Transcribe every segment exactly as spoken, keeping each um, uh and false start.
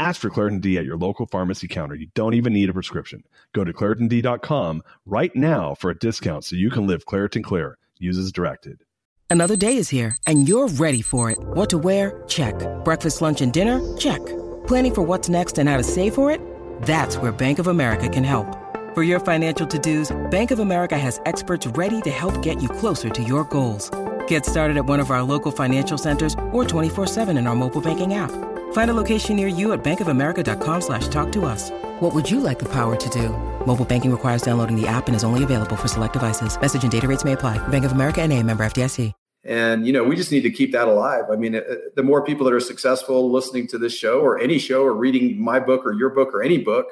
Ask for Claritin D at your local pharmacy counter. You don't even need a prescription. Go to Claritin D dot com right now for a discount so you can live Claritin clear. Use as directed. Another day is here and you're ready for it. What to wear? Check. Breakfast, lunch, and dinner? Check. Planning for what's next and how to save for it? That's where Bank of America can help. For your financial to-dos, Bank of America has experts ready to help get you closer to your goals. Get started at one of our local financial centers or twenty-four seven in our mobile banking app. Find a location near you at bank of america dot com slash talk to us. What would you like the power to do? Mobile banking requires downloading the app and is only available for select devices. Message and data rates may apply. Bank of America N A, member F D I C. And, you know, we just need to keep that alive. I mean, it, the more people that are successful listening to this show or any show or reading my book or your book or any book,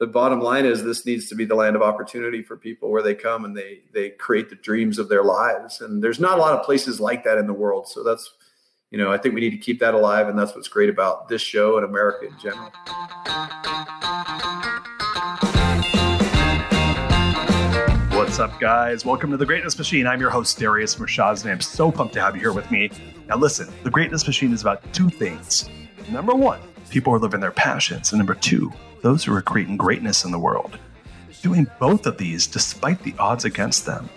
the bottom line is this needs to be the land of opportunity for people where they come and they they create the dreams of their lives. And there's not a lot of places like that in the world. So that's, you know, I think we need to keep that alive. And that's what's great about this show and America in general. What's up, guys? Welcome to The Greatness Machine. I'm your host, Darius Mirshahzadeh. I'm so pumped to have you here with me. Now, listen, The Greatness Machine is about two things. Number one, people who are living their passions. And number two, those who are creating greatness in the world. Doing both of these despite the odds against them.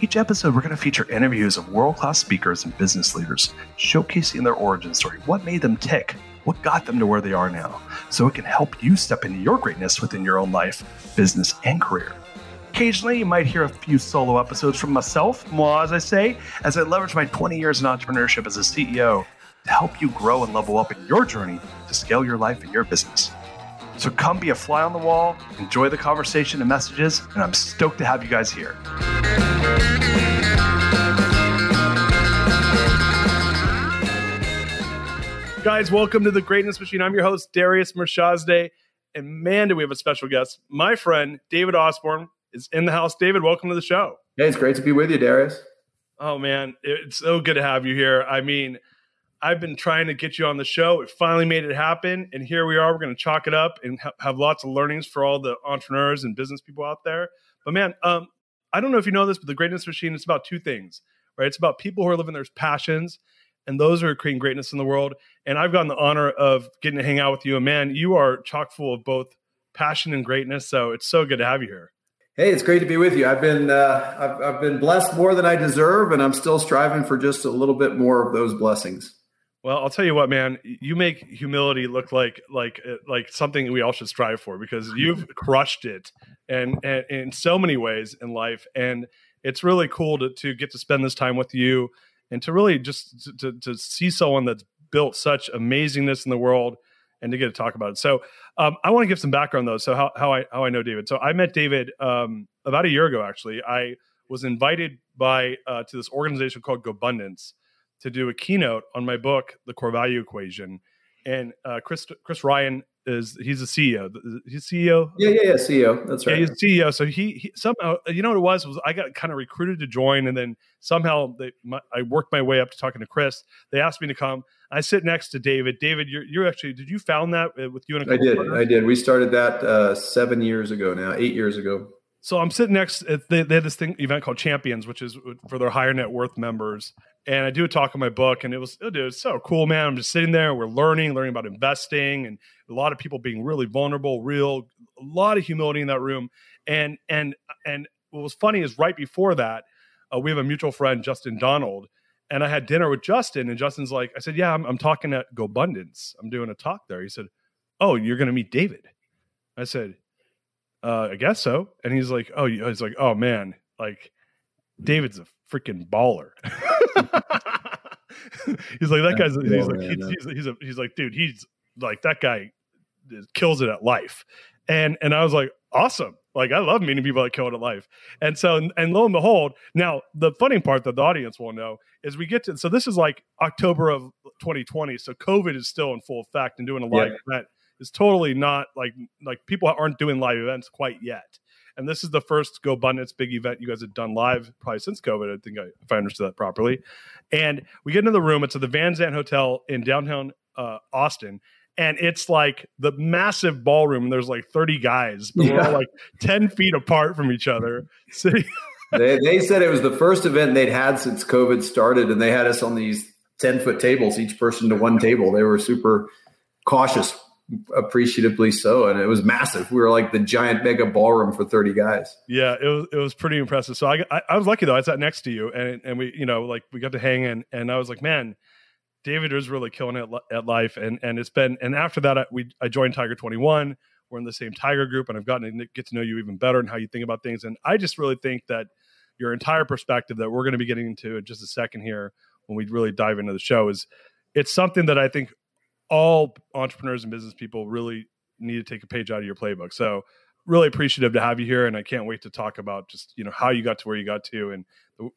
Each episode, we're going to feature interviews of world-class speakers and business leaders, showcasing their origin story, what made them tick, what got them to where they are now, so it can help you step into your greatness within your own life, business, and career. Occasionally, you might hear a few solo episodes from myself, moi, as I say, as I leverage my twenty years in entrepreneurship as a C E O to help you grow and level up in your journey to scale your life and your business. So come be a fly on the wall, enjoy the conversation and messages, and I'm stoked to have you guys here. Guys, welcome to The Greatness Machine. I'm your host, Darius Mirshahzadeh, and man, do we have a special guest. My friend, David Osborn, is in the house. David, welcome to the show. Hey, it's great to be with you, Darius. Oh, man, it's so good to have you here. I mean, I've been trying to get you on the show. It finally made it happen. And here we are. We're going to chalk it up and ha- have lots of learnings for all the entrepreneurs and business people out there. But man, um, I don't know if you know this, but The Greatness Machine, it's about two things, right? It's about people who are living their passions and those who are creating greatness in the world. And I've gotten the honor of getting to hang out with you. And man, you are chock full of both passion and greatness. So it's so good to have you here. Hey, it's great to be with you. I've been uh, I've, I've been blessed more than I deserve, and I'm still striving for just a little bit more of those blessings. Well, I'll tell you what, man, you make humility look like like like something we all should strive for, because you've crushed it and, and in so many ways in life. And it's really cool to, to get to spend this time with you and to really just to, to, to see someone that's built such amazingness in the world and to get to talk about it. So um, I want to give some background, though. So how, how I how I know David. So I met David um, about a year ago, actually. I was invited by uh, to this organization called GoBundance to do a keynote on my book, The Core Value Equation. And uh, Chris Chris Ryan, is he's a C E O. He's C E O? Yeah, yeah, yeah, C E O. That's right. Yeah, he's C E O. So he, he somehow, you know what it was, was I got kind of recruited to join, and then somehow they, my, I worked my way up to talking to Chris. They asked me to come. I sit next to David. David, you're, you're actually, did you found that with you and a couple I did, partners? I did. We started that uh, seven years ago now, eight years ago. So I'm sitting next, they, they had this thing event called Champions, which is for their higher net worth members. And I do a talk on my book, and it was, dude, it's so cool, man. I'm just sitting there. We're learning, learning about investing, and a lot of people being really vulnerable, real, a lot of humility in that room. And and and what was funny is right before that, uh, we have a mutual friend, Justin Donald, and I had dinner with Justin, and Justin's like, I said, yeah, I'm, I'm talking at GoBundance. I'm doing a talk there. He said, oh, you're going to meet David. I said, uh, I guess so. And he's like, oh, he's like, oh man, like David's a freaking baller. He's like, that guy's, he's yeah, like, man, he's, he's, he's, a, he's like, dude, he's like, that guy kills it at life. And, and I was like, awesome. Like, I love meeting people that kill it at life. And so, and lo and behold, now the funny part that the audience will know is we get to, so this is like October of twenty twenty. So COVID is still in full effect and doing a live yeah. event is totally not like, like people aren't doing live events quite yet. And this is the first GoBundance big event you guys have done live probably since COVID, I think, I, if I understood that properly. And we get into the room. It's at the Van Zandt Hotel in downtown uh, Austin. And it's like the massive ballroom. There's like thirty guys, but yeah. We're all like ten feet apart from each other. So, they, they said it was the first event they'd had since COVID started. And they had us on these ten-foot tables, each person to one table. They were super cautious. Appreciatively so, and it was massive. We were like the giant mega ballroom for thirty guys. Yeah, it was it was pretty impressive. So I I, I was lucky though. I sat next to you, and and we you know like we got to hang in, and I was like, man, David is really killing it at life, and and it's been and after that I, we I joined Tiger twenty-one. We're in the same Tiger group, and I've gotten to get to know you even better and how you think about things. And I just really think that your entire perspective that we're going to be getting into in just a second here when we really dive into the show is it's something that I think all entrepreneurs and business people really need to take a page out of your playbook. So really appreciative to have you here. And I can't wait to talk about just, you know, how you got to where you got to and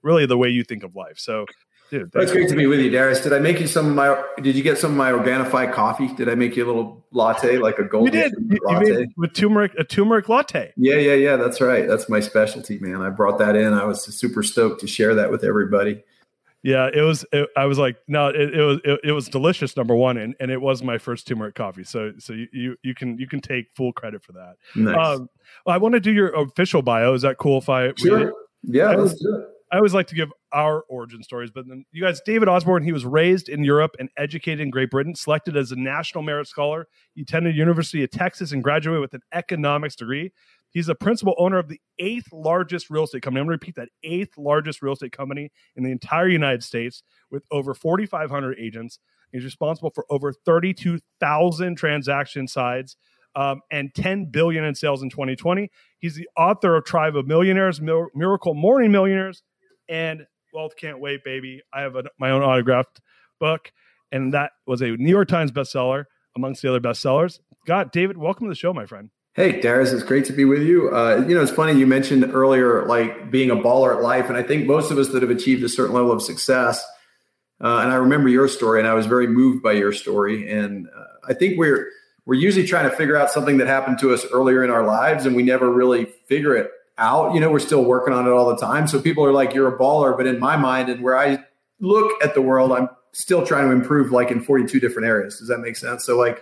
really the way you think of life. So dude, that's it's great to be with you, Darius. Did I make you some of my, did you get some of my Organifi coffee? Did I make you a little latte, like a golden you did. You, latte? You made with turmeric, a turmeric latte. Yeah, yeah, yeah. That's right. That's my specialty, man. I brought that in. I was super stoked to share that with everybody. Yeah, it was. It, I was like, no, it, it was it, it was delicious. Number one, and, and it was my first turmeric coffee. So so you, you, you can you can take full credit for that. Nice. Um, I want to do your official bio. Is that cool? If I sure. We, yeah, I, let's do it. I always like to give our origin stories, but then you guys, David Osborn, he was raised in Europe and educated in Great Britain, selected as a National Merit Scholar. He attended University of Texas and graduated with an economics degree. He's the principal owner of the eighth largest real estate company. I'm going to repeat that, eighth largest real estate company in the entire United States with over four thousand five hundred agents. He's responsible for over thirty-two thousand transaction sides um, and ten billion dollars in sales in twenty twenty. He's the author of Tribe of Millionaires, Mir- Miracle Morning Millionaires, and Wealth Can't Wait, Baby. I have a, my own autographed book, and that was a New York Times bestseller amongst the other bestsellers. God, David, welcome to the show, my friend. Hey, Darius, it's great to be with you. Uh, you know, it's funny, you mentioned earlier, like being a baller at life. And I think most of us that have achieved a certain level of success. Uh, and I remember your story and I was very moved by your story. And uh, I think we're we're usually trying to figure out something that happened to us earlier in our lives and we never really figure it out. You know, we're still working on it all the time. So people are like, you're a baller. But in my mind and where I look at the world, I'm still trying to improve like in forty-two different areas. Does that make sense? So like,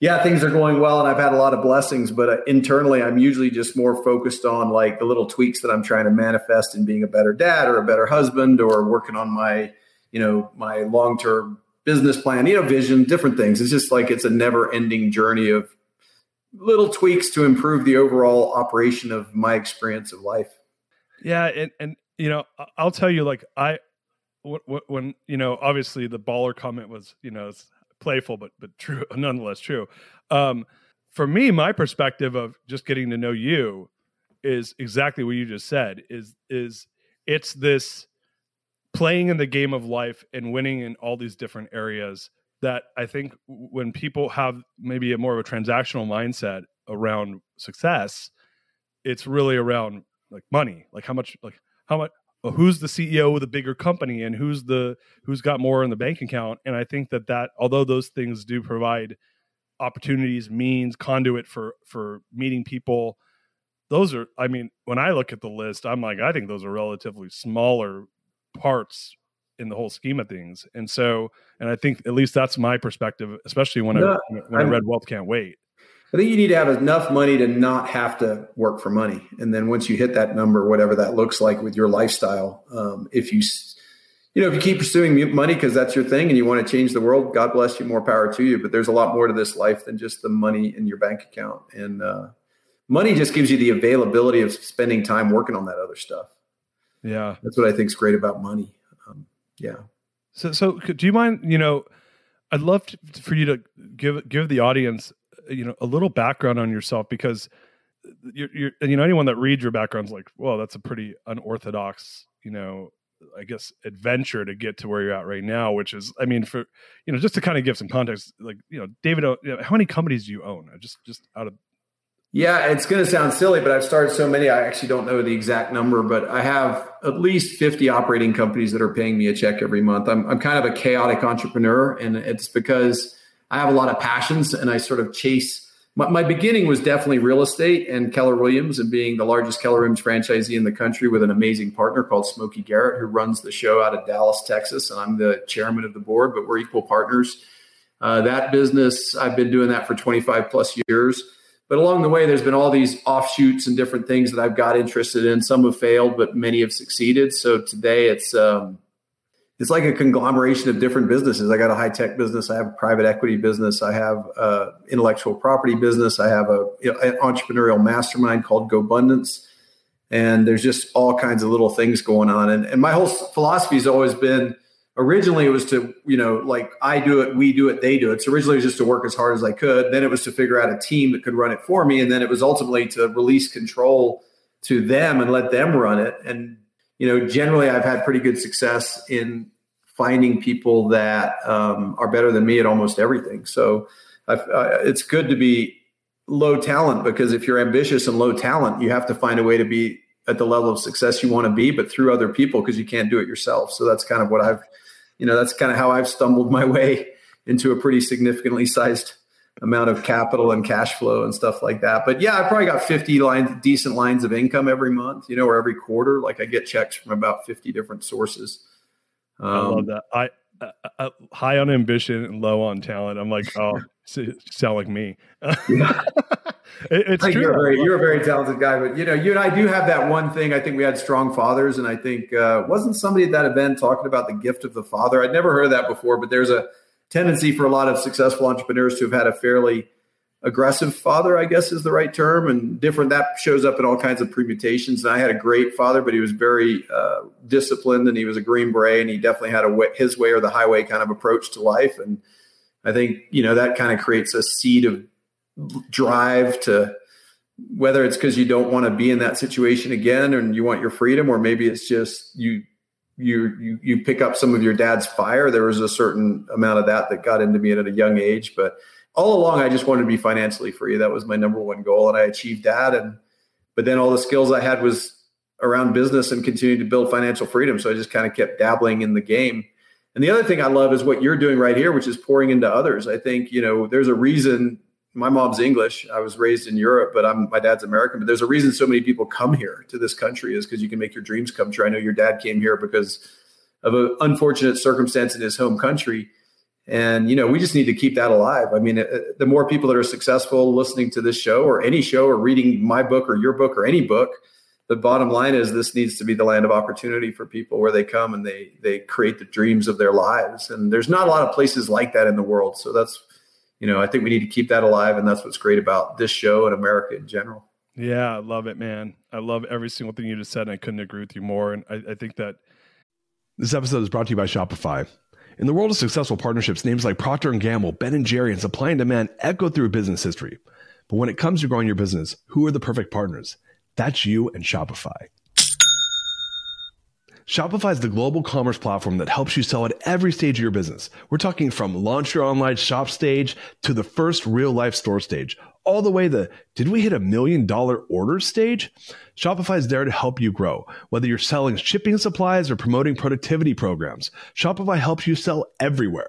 yeah, things are going well and I've had a lot of blessings, but internally I'm usually just more focused on like the little tweaks that I'm trying to manifest in being a better dad or a better husband or working on my, you know, my long-term business plan, you know, vision, different things. It's just like it's a never-ending journey of little tweaks to improve the overall operation of my experience of life. Yeah, and and you know, I'll tell you like I when, you know, obviously the baller comment was, you know, it's playful, but but true, nonetheless true. Um, for me, my perspective of just getting to know you is exactly what you just said. Is is it's this playing in the game of life and winning in all these different areas that I think when people have maybe a more of a transactional mindset around success, it's really around like money, like how much, like how much. Who's the C E O of the bigger company and who's the who's got more in the bank account? And I think that that although those things do provide opportunities, means, conduit for for meeting people, those are I mean, when I look at the list, I'm like, I think those are relatively smaller parts in the whole scheme of things. And so and I think at least that's my perspective, especially when no, I when I, I read Wealth Can't Wait. I think you need to have enough money to not have to work for money. And then once you hit that number, whatever that looks like with your lifestyle, um, if you, you know, if you keep pursuing money because that's your thing and you want to change the world, God bless you, more power to you. But there's a lot more to this life than just the money in your bank account. And uh, money just gives you the availability of spending time working on that other stuff. Yeah. That's what I think is great about money. Um, yeah. So, so do you mind, you know, I'd love to, for you to give, give the audience you know, a little background on yourself because you're, you're, you know, anyone that reads your background's like, well, that's a pretty unorthodox, you know, I guess, adventure to get to where you're at right now, which is, I mean, for, you know, just to kind of give some context, like, you know, David, you know, how many companies do you own? Just, just out of. Yeah, it's going to sound silly, but I've started so many, I actually don't know the exact number, but I have at least fifty operating companies that are paying me a check every month. I'm, I'm kind of a chaotic entrepreneur and it's because I have a lot of passions, and I sort of chase. My, my beginning was definitely real estate and Keller Williams, and being the largest Keller Williams franchisee in the country with an amazing partner called Smokey Garrett, who runs the show out of Dallas, Texas. And I'm the chairman of the board, but we're equal partners. Uh, that business, I've been doing that for twenty-five plus years. But along the way, there's been all these offshoots and different things that I've got interested in. Some have failed, but many have succeeded. So today it's um, it's like a conglomeration of different businesses. I got a high tech business. I have a private equity business. I have a intellectual property business. I have a, an entrepreneurial mastermind called GoBundance. And there's just all kinds of little things going on. And, and my whole philosophy has always been, originally it was to, you know, like I do it, we do it, they do it. So originally it was just to work as hard as I could. Then it was to figure out a team that could run it for me. And then it was ultimately to release control to them and let them run it. And, you know, generally I've had pretty good success in finding people that um, are better than me at almost everything. So I've, uh, it's good to be low talent, because if you're ambitious and low talent, you have to find a way to be at the level of success you want to be, but through other people, because you can't do it yourself. So that's kind of what I've, you know, that's kind of how I've stumbled my way into a pretty significantly sized amount of capital and cash flow and stuff like that. But yeah, I probably got fifty lines, decent lines of income every month, you know, or every quarter. Like I get checks from about fifty different sources. Um, I love that. I, Uh, uh, high on ambition and low on talent. I'm like, oh, sound like me. Yeah. it, it's true. You're a, very, you're a very talented guy, but you know, you and I do have that one thing. I think we had strong fathers, and I think uh, wasn't somebody at that event talking about the gift of the father? I'd never heard of that before, but there's a tendency for a lot of successful entrepreneurs to have had a fairly aggressive father, I guess is the right term, and different. That shows up in all kinds of permutations. And I had a great father, but he was very uh, disciplined, and he was a Green Beret, and he definitely had a way, his way or the highway kind of approach to life. And I think, you know, that kind of creates a seed of drive to, whether it's because you don't want to be in that situation again and you want your freedom, or maybe it's just you, you, you, you pick up some of your dad's fire. There was a certain amount of that that got into me at a young age, but all along, I just wanted to be financially free. That was my number one goal, and I achieved that. And but then all the skills I had was around business and continuing to build financial freedom. So I just kind of kept dabbling in the game. And the other thing I love is what you're doing right here, which is pouring into others. I think, you know, there's a reason my mom's English. I was raised in Europe, but I'm my dad's American. But there's a reason so many people come here to this country, is because you can make your dreams come true. I know your dad came here because of an unfortunate circumstance in his home country. And, you know, we just need to keep that alive. I mean, the more people that are successful listening to this show or any show or reading my book or your book or any book, the bottom line is this needs to be the land of opportunity for people where they come and they they create the dreams of their lives. And there's not a lot of places like that in the world. So that's, you know, I think we need to keep that alive. And that's what's great about this show and America in general. Yeah, I love it, man. I love every single thing you just said. And I couldn't agree with you more. And I, I think that this episode is brought to you by Shopify. In the world of successful partnerships, names like Procter and Gamble, Ben and Jerry, and supply and demand echo through business history. But when it comes to growing your business, who are the perfect partners? That's you and Shopify. Shopify is the global commerce platform that helps you sell at every stage of your business. We're talking from launch your online shop stage to the first real life store stage, all the way to did we hit a million dollar order stage? Shopify is there to help you grow. Whether you're selling shipping supplies or promoting productivity programs, Shopify helps you sell everywhere.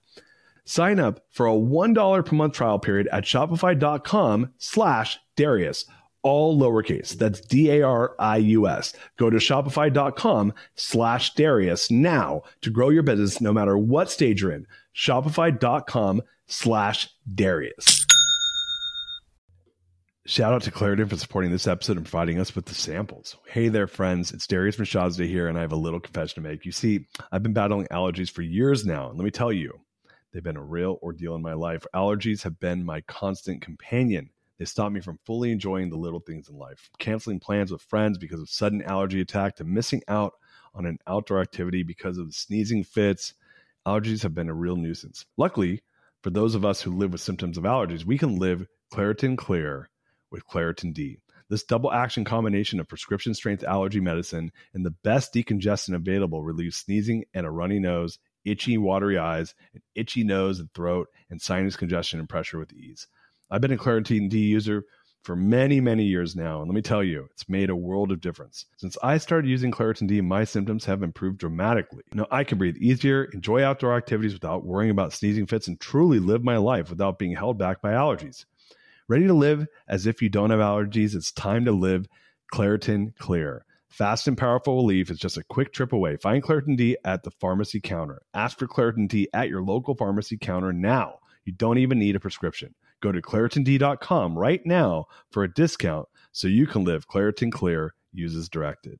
Sign up for a one dollar per month trial period at shopify.com slash Darius, all lowercase. That's D A R I U S. Go to shopify.com slash Darius now to grow your business no matter what stage you're in. Shopify.com slash Darius. Shout out to Claritin for supporting this episode and providing us with the samples. Hey there, friends. It's Darius Mirshahzadeh here, and I have a little confession to make. You see, I've been battling allergies for years now, and let me tell you, they've been a real ordeal in my life. Allergies have been my constant companion. They stopped me from fully enjoying the little things in life, from canceling plans with friends because of sudden allergy attack to missing out on an outdoor activity because of sneezing fits. Allergies have been a real nuisance. Luckily, for those of us who live with symptoms of allergies, we can live Claritin Clear with Claritin D. This double-action combination of prescription-strength allergy medicine and the best decongestant available relieves sneezing and a runny nose, itchy, watery eyes, an itchy nose and throat, and sinus congestion and pressure with ease. I've been a Claritin D user for many, many years now, and let me tell you, it's made a world of difference. Since I started using Claritin D, my symptoms have improved dramatically. Now I can breathe easier, enjoy outdoor activities without worrying about sneezing fits, and truly live my life without being held back by allergies. Ready to live as if you don't have allergies? It's time to live Claritin Clear. Fast and powerful relief is just a quick trip away. Find Claritin D at the pharmacy counter. Ask for Claritin D at your local pharmacy counter now. You don't even need a prescription. Go to Claritin D dot com right now for a discount so you can live Claritin Clear. Use as directed.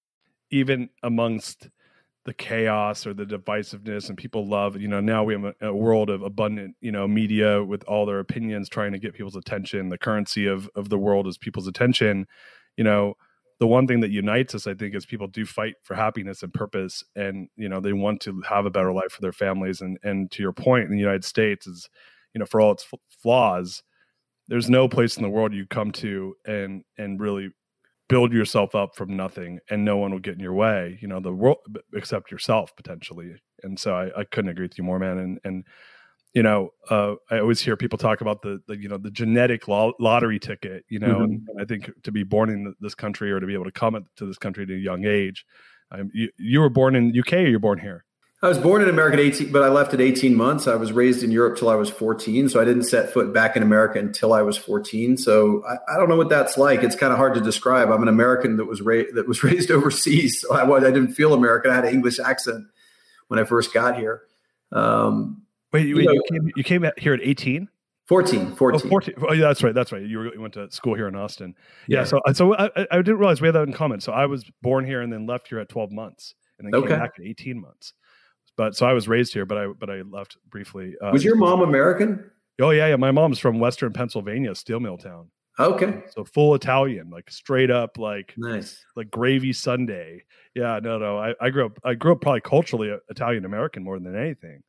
Even amongst the chaos or the divisiveness, and people love, you know, now we have a, a world of abundant, you know, media with all their opinions trying to get people's attention. The currency of of the world is people's attention. You know, the one thing that unites us, I think, is people do fight for happiness and purpose, and, you know, they want to have a better life for their families. And, and to your point, in the United States is, you know, for all its flaws, there's no place in the world you come to and, and really build yourself up from nothing, and no one will get in your way, you know, the world except yourself potentially. And so I, I couldn't agree with you more, man. And, and, you know, uh, I always hear people talk about the, the you know, the genetic lo- lottery ticket, you know, mm-hmm. and, and I think to be born in this country or to be able to come to this country at a young age, um, you, you were born in U K or you're born here? I was born in America at eighteen, but I left at eighteen months. I was raised in Europe till I was fourteen. So I didn't set foot back in America until I was fourteen. So I, I don't know what that's like. It's kind of hard to describe. I'm an American that was ra- that was raised overseas. So I, I didn't feel American. I had an English accent when I first got here. Um, wait, you, wait know, you, came, you came here at eighteen? fourteen, fourteen. Oh, fourteen. Oh, yeah, that's right. That's right. You, were, you went to school here in Austin. Yeah. yeah so so I, I didn't realize we had that in common. So I was born here and then left here at twelve months and then okay. came back at eighteen months. But so I was raised here, but I but I left briefly. Uh, was your mom American? Oh yeah, yeah. My mom's from Western Pennsylvania, steel mill town. Okay, so full Italian, like straight up, like nice, like gravy Sunday. Yeah, no, no. I, I grew up. I grew up probably culturally Italian American more than anything,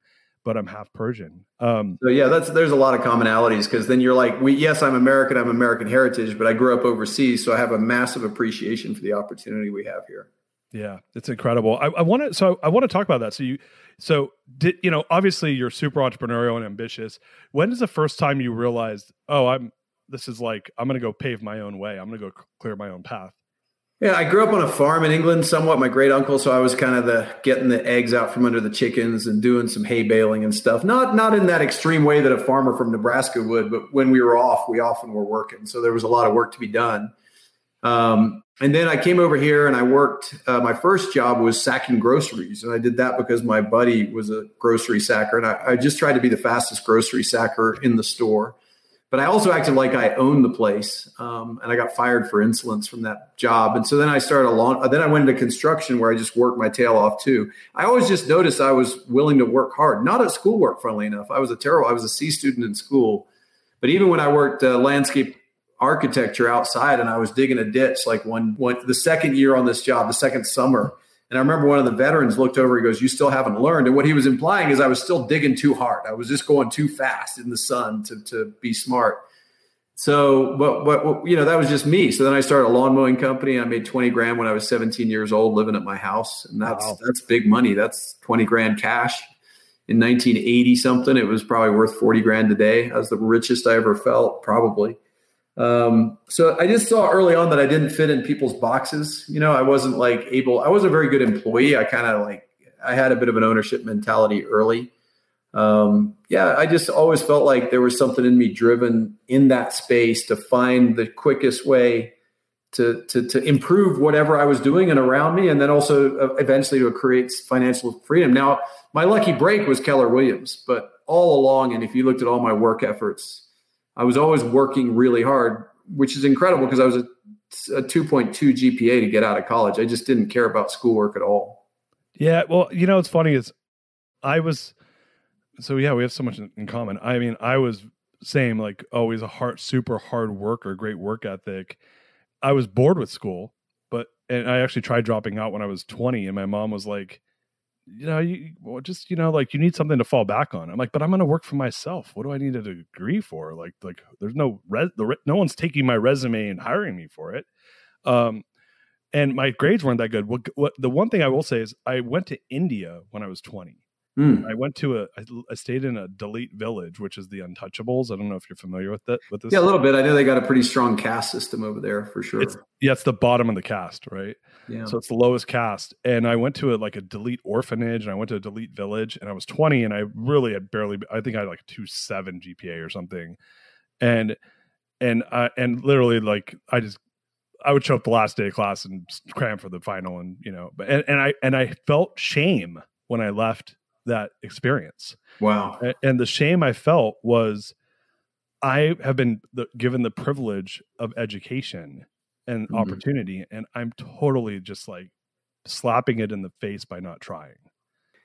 but I'm half Persian. Um, so yeah, that's there's a lot of commonalities because then you're like, we yes, I'm American. I'm American heritage, but I grew up overseas, so I have a massive appreciation for the opportunity we have here. Yeah, it's incredible. I, I want to, so I want to talk about that. So you, so did, you know, obviously you're super entrepreneurial and ambitious. When is the first time you realized, oh, I'm, this is like, I'm going to go pave my own way. I'm going to go clear my own path. Yeah. I grew up on a farm in England, somewhat my great uncle. So I was kind of the getting the eggs out from under the chickens and doing some hay baling and stuff. Not, not in that extreme way that a farmer from Nebraska would, but when we were off, we often were working. So there was a lot of work to be done. Um, And then I came over here and I worked, uh, my first job was sacking groceries. And I did that because my buddy was a grocery sacker. And I, I just tried to be the fastest grocery sacker in the store. But I also acted like I owned the place. Um, and I got fired for insolence from that job. And so then I started a long, then I went into construction where I just worked my tail off too. I always just noticed I was willing to work hard, not at schoolwork, funnily enough. I was a terrible, I was a C student in school. But even when I worked uh, landscape architecture outside and I was digging a ditch like one, one the second year on this job, the second summer. And I remember one of the veterans looked over, he goes, you still haven't learned. And what he was implying is I was still digging too hard. I was just going too fast in the sun to, to be smart. So, but, but, you know, that was just me. So then I started a lawn mowing company. I made twenty grand when I was seventeen years old, living at my house. And that's, wow. that's big money. That's twenty grand cash. In nineteen eighty something, it was probably worth forty grand today. I was the richest I ever felt, probably. Um, so I just saw early on that I didn't fit in people's boxes. You know, I wasn't like able, I was a very good employee. I kind of like, I had a bit of an ownership mentality early. Um, yeah, I just always felt like there was something in me driven in that space to find the quickest way to, to, to improve whatever I was doing and around me. And then also eventually to create financial freedom. Now, my lucky break was Keller Williams, but all along, and if you looked at all my work efforts, I was always working really hard, which is incredible because I was a, a two point two G P A to get out of college. I just didn't care about schoolwork at all. Yeah. Well, you know, it's funny is I was, so yeah, we have so much in common. I mean, I was same, like always a hard, super hard worker, great work ethic. I was bored with school, but, and I actually tried dropping out when I was twenty and my mom was like, you know, you well, just, you know, like you need something to fall back on. I'm like, but I'm going to work for myself. What do I need a degree for? Like, like there's no, res- the re- no one's taking my resume and hiring me for it. Um, and my grades weren't that good. What, what the one thing I will say is I went to India when I was twenty. Mm. I went to a, I, I stayed in a Dalit village, which is the Untouchables. I don't know if you're familiar with that. With this, yeah, a little bit. I know they got a pretty strong caste system over there for sure. It's, yeah, it's the bottom of the caste, right? Yeah. So it's the lowest caste. And I went to a, like a Dalit orphanage, and I went to a Dalit village, and I was twenty, and I really had barely. I think I had like a two point seven G P A or something, and and I and literally like I just I would show up the last day of class and cram for the final, and you know, but and, and I and I felt shame when I left that experience. Wow. And the shame I felt was I have been the, given the privilege of education and mm-hmm. opportunity. And I'm totally just like slapping it in the face by not trying.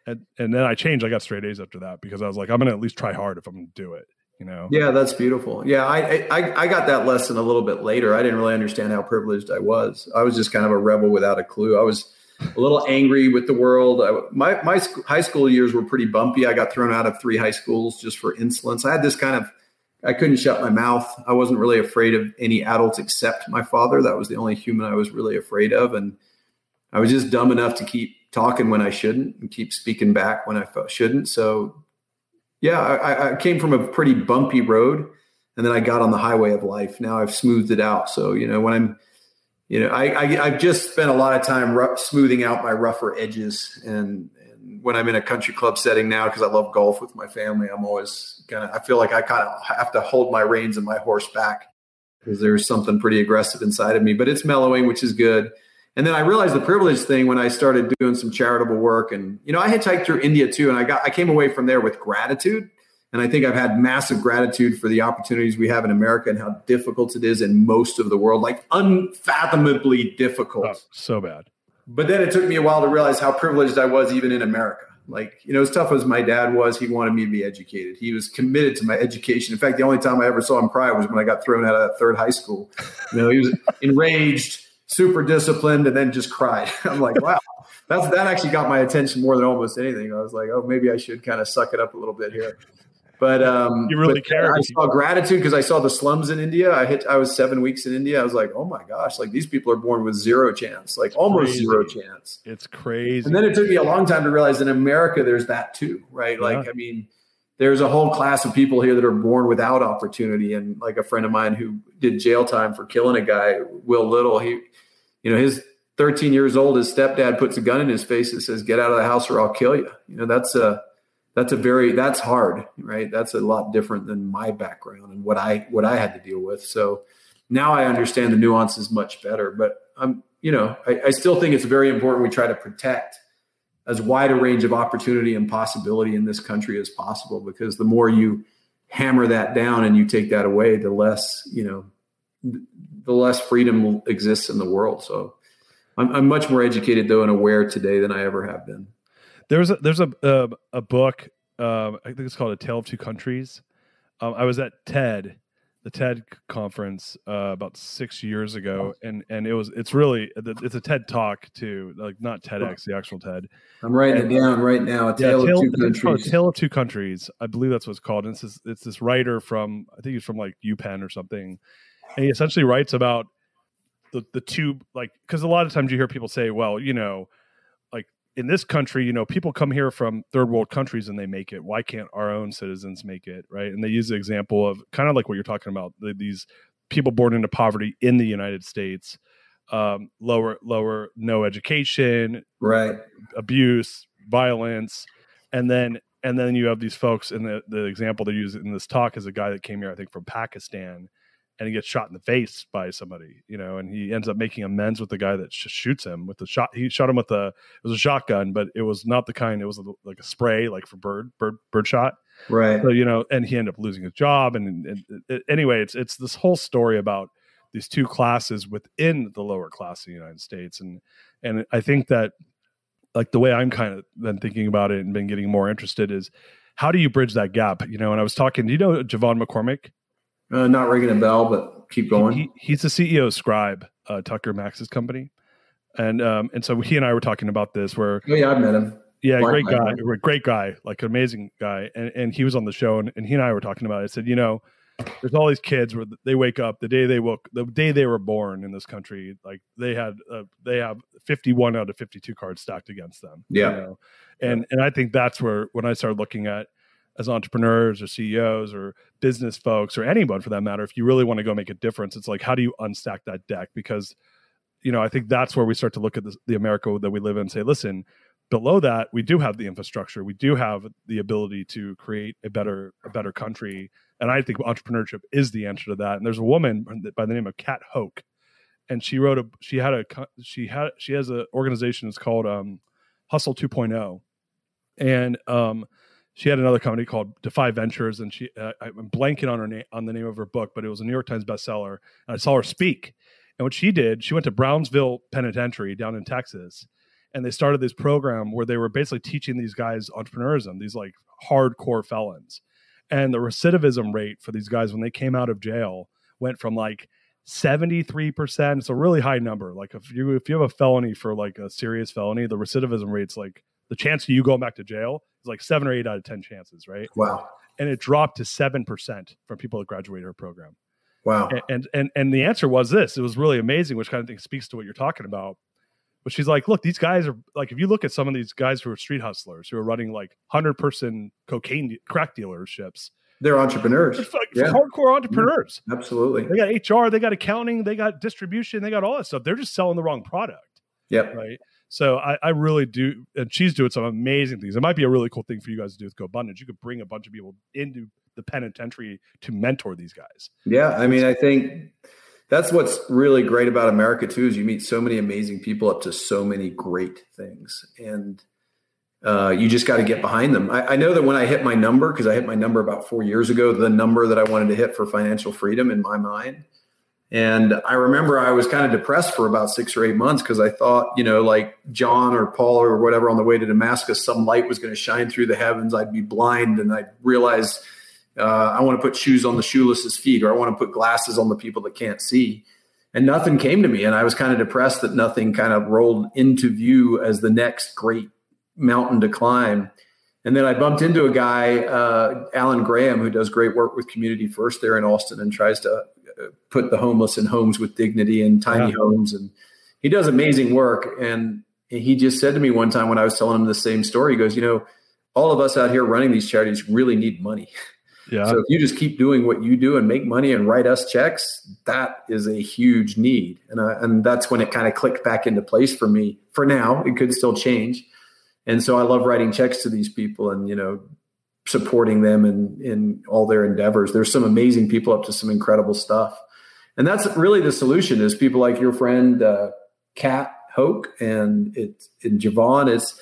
And and then I changed. I got straight A's after that because I was like, I'm going to at least try hard if I'm going to do it, you know? Yeah, that's beautiful. Yeah. I, I, I got that lesson a little bit later. I didn't really understand how privileged I was. I was just kind of a rebel without a clue. I was a little angry with the world. I, my my sc- high school years were pretty bumpy. I got thrown out of three high schools just for insolence. I had this kind of, I couldn't shut my mouth. I wasn't really afraid of any adults except my father. That was the only human I was really afraid of. And I was just dumb enough to keep talking when I shouldn't and keep speaking back when I felt shouldn't. So yeah, I, I came from a pretty bumpy road and then I got on the highway of life. Now I've smoothed it out. So, you know, when I'm You know, I, I, I've just spent a lot of time rough, smoothing out my rougher edges. And, and when I'm in a country club setting now, because I love golf with my family, I'm always going to, I feel like I kind of have to hold my reins and my horse back because there's something pretty aggressive inside of me, but it's mellowing, which is good. And then I realized the privilege thing when I started doing some charitable work. And, you know, I hitchhiked through India too. And I got, I came away from there with gratitude. And I think I've had massive gratitude for the opportunities we have in America and how difficult it is in most of the world, like unfathomably difficult. Oh, so bad. But then it took me a while to realize how privileged I was even in America. Like, you know, as tough as my dad was, he wanted me to be educated. He was committed to my education. In fact, the only time I ever saw him cry was when I got thrown out of that third high school. You know, he was enraged, super disciplined, and then just cried. I'm like, wow. That's, that actually got my attention more than almost anything. I was like, oh, maybe I should kind of suck it up a little bit here. But um, you really care. I saw gratitude because I saw the slums in India. I hit. I was seven weeks in India. I was like, oh my gosh! Like these people are born with zero chance, like it's almost crazy. zero chance. It's crazy. And then it took me a long time to realize in America there's that too, right? Yeah. Like I mean, there's a whole class of people here that are born without opportunity. And like a friend of mine who did jail time for killing a guy, Will Little. He, you know, his thirteen years old, his stepdad puts a gun in his face and says, "Get out of the house or I'll kill you." You know, that's a That's a very, that's hard, right? That's a lot different than my background and what I, what I had to deal with. So now I understand the nuances much better, but I'm, you know, I, I still think it's very important we try to protect as wide a range of opportunity and possibility in this country as possible, because the more you hammer that down and you take that away, the less, you know, the less freedom exists in the world. So I'm, I'm much more educated though and aware today than I ever have been. There's a, there's a uh, a book, uh, I think it's called A Tale of Two Countries. Um, I was at TED, the TED conference uh, about six years ago, and and it was it's really it's a TED talk too, like not TEDx, the actual TED. I'm writing and, it down right now. A Tale, yeah, Tale of Two Countries. A Tale of Two Countries. I believe that's what it's called. And it's this, it's this writer from I think he's from like UPenn or something, and he essentially writes about the the two like because a lot of times you hear people say, well, you know. In this country, you know, people come here from third world countries and they make it. Why can't our own citizens make it, right? And they use the example of kind of like what you're talking about, these people born into poverty in the United States, um, lower, lower, no education, right, abuse, violence, and then and then you have these folks. And the the example they use in this talk is a guy that came here, I think, from Pakistan, and he gets shot in the face by somebody, you know, and he ends up making amends with the guy that sh- shoots him with the shot. He shot him with a, it was a shotgun, but it was not the kind, it was a, like a spray, like for bird, bird, bird shot. Right. So, you know, and he ended up losing his job. And, and, and anyway, it's, it's this whole story about these two classes within the lower class of the United States. And, and I think that, like, the way I'm kind of been thinking about it and been getting more interested is, how do you bridge that gap? You know, and I was talking, do you know Javon McCormick? Uh, not ringing a bell, but keep going. He, he, he's the C E O of Scribe, uh, Tucker Max's company. And um, and so he and I were talking about this. Where, oh, yeah, I met him. Yeah, Black great guy. Him. Great guy, like an amazing guy. And and he was on the show, and, and he and I were talking about it. I said, you know, there's all these kids where they wake up, the day they woke, the day they were born in this country, like they had, uh, they have fifty-one out of fifty-two cards stacked against them. Yeah. You know? And, and I think that's where, when I started looking at, as entrepreneurs or C E Os or business folks or anyone for that matter, if you really want to go make a difference, it's like, how do you unstack that deck? Because, you know, I think that's where we start to look at this, the America that we live in, and say, listen, below that, we do have the infrastructure. We do have the ability to create a better, a better country. And I think entrepreneurship is the answer to that. And there's a woman by the name of Kat Hoke, and she wrote a, she had a, she had, she has an organization that's called um, Hustle two point oh. And, um, she had another company called Defy Ventures, and she uh, I'm blanking on her name, on the name of her book, but it was a New York Times bestseller. And I saw her speak. And what she did, she went to Brownsville Penitentiary down in Texas, and they started this program where they were basically teaching these guys entrepreneurism, these like hardcore felons. And the recidivism rate for these guys when they came out of jail went from like seventy-three percent. It's a really high number. Like if you if you have a felony for like a serious felony, the recidivism rate's like, the chance of you going back to jail is like seven or eight out of ten chances, right? Wow. And it dropped to seven percent from people that graduated her program. Wow. And, and and and the answer was this. It was really amazing, which kind of thing speaks to what you're talking about. But she's like, look, these guys are like, if you look at some of these guys who are street hustlers, who are running like one hundred person cocaine crack dealerships. They're entrepreneurs. They're like yeah. hardcore entrepreneurs. Yeah, absolutely. They got H R, they got accounting, they got distribution, they got all that stuff. They're just selling the wrong product. Yep. Right. So I, I really do, and she's doing some amazing things. It might be a really cool thing for you guys to do with GoBundance. You could bring a bunch of people into the penitentiary to mentor these guys. Yeah, I mean, I think that's what's really great about America too, is you meet so many amazing people up to so many great things, and uh, you just got to get behind them. I, I know that when I hit my number, because I hit my number about four years ago, the number that I wanted to hit for financial freedom in my mind. And I remember I was kind of depressed for about six or eight months because I thought, you know, like John or Paul or whatever on the way to Damascus, some light was going to shine through the heavens. I'd be blind, and I'd realize uh, I want to put shoes on the shoeless's feet, or I want to put glasses on the people that can't see. And nothing came to me. And I was kind of depressed that nothing kind of rolled into view as the next great mountain to climb. And then I bumped into a guy, uh, Alan Graham, who does great work with Community First there in Austin and tries to put the homeless in homes with dignity and tiny yeah. homes. And he does amazing work. And he just said to me one time when I was telling him the same story, he goes, you know, all of us out here running these charities really need money. Yeah. So if you just keep doing what you do and make money and write us checks, that is a huge need. And I, and that's when it kind of clicked back into place for me. For now, it could still change. And so I love writing checks to these people and, you know, supporting them in, in all their endeavors. There's some amazing people up to some incredible stuff. And that's really the solution, is people like your friend, uh, Kat Hoke, and it's and Javon. It's,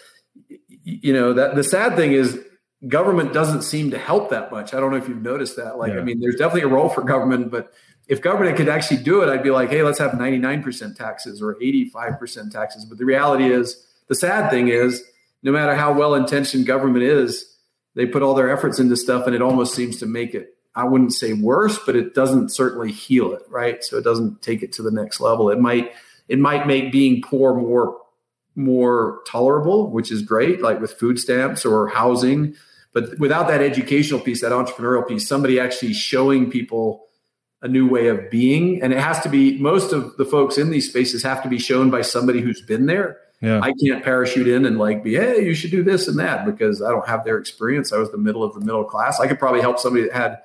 you know, that the sad thing is government doesn't seem to help that much. I don't know if you've noticed that. Like, yeah. I mean, there's definitely a role for government, but if government could actually do it, I'd be like, hey, let's have ninety-nine percent taxes or eighty-five percent taxes. But the reality is, the sad thing is, no matter how well-intentioned government is, they put all their efforts into stuff, and it almost seems to make it, I wouldn't say worse, but it doesn't certainly heal it, right? So it doesn't take it to the next level. It might it might make being poor more, more tolerable, which is great, like with food stamps or housing. But without that educational piece, that entrepreneurial piece, somebody actually showing people a new way of being, and it has to be, most of the folks in these spaces have to be shown by somebody who's been there. Yeah. I can't parachute in and like be, hey, you should do this and that, because I don't have their experience. I was the middle of the middle class. I could probably help somebody that had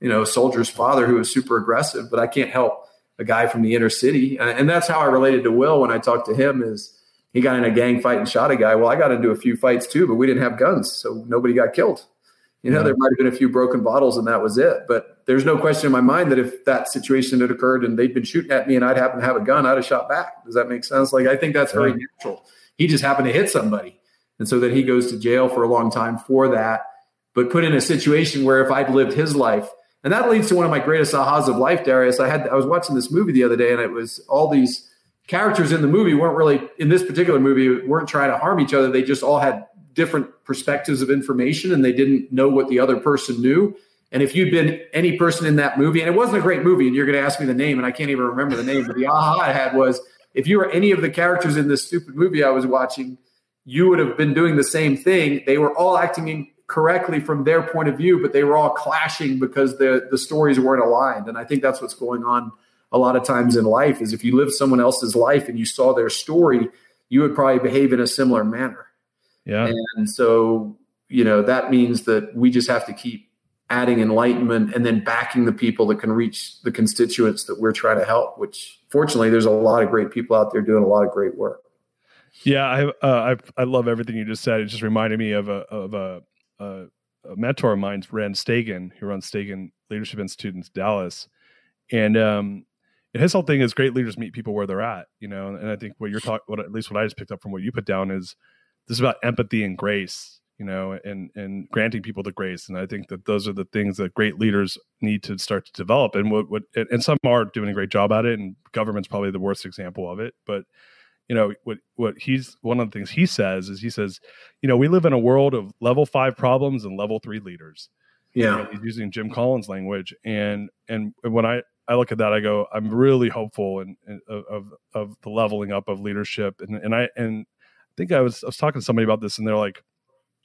you know, soldier's father who was super aggressive, but I can't help a guy from the inner city. And that's how I related to Will when I talked to him is he got in a gang fight and shot a guy. Well, I got into a few fights too, but we didn't have guns, so nobody got killed. You know, yeah. There might have been a few broken bottles and that was it. But there's no question in my mind that if that situation had occurred and they'd been shooting at me and I'd happened to have a gun, I'd have shot back. Does that make sense? Like, I think that's yeah. very natural. He just happened to hit somebody. And so that he goes to jail for a long time for that, but put in a situation where if I'd lived his life, and that leads to one of my greatest ahas of life, Darius. I had I was watching this movie the other day, and it was all these characters in the movie weren't really, in this particular movie, weren't trying to harm each other. They just all had different perspectives of information, and they didn't know what the other person knew. And if you'd been any person in that movie, and it wasn't a great movie, and you're going to ask me the name, and I can't even remember the name, but the aha I had was, if you were any of the characters in this stupid movie I was watching, you would have been doing the same thing. They were all acting incorrectly from their point of view, but they were all clashing because the, the stories weren't aligned. And I think that's what's going on a lot of times in life is if you live someone else's life and you saw their story, you would probably behave in a similar manner. Yeah. And so, you know, that means that we just have to keep adding enlightenment and then backing the people that can reach the constituents that we're trying to help, which fortunately there's a lot of great people out there doing a lot of great work. Yeah, I uh, I I love everything you just said. It just reminded me of a of a, a, a mentor of mine, Rand Stegen, who runs Stegen Leadership Institute in Dallas, and um, and his whole thing is great leaders meet people where they're at, you know. And, and I think what you're talking, what at least what I just picked up from what you put down is this is about empathy and grace, you know, and and granting people the grace. And I think that those are the things that great leaders need to start to develop. And what what and some are doing a great job at it, and government's probably the worst example of it, but. You know, what, what he's one of the things he says is he says, you know, we live in a world of level five problems and level three leaders. Yeah. You know, he's using Jim Collins language. And, and when I, I look at that, I go, I'm really hopeful and of, of the leveling up of leadership. And, and I, and I think I was, I was talking to somebody about this and they're like,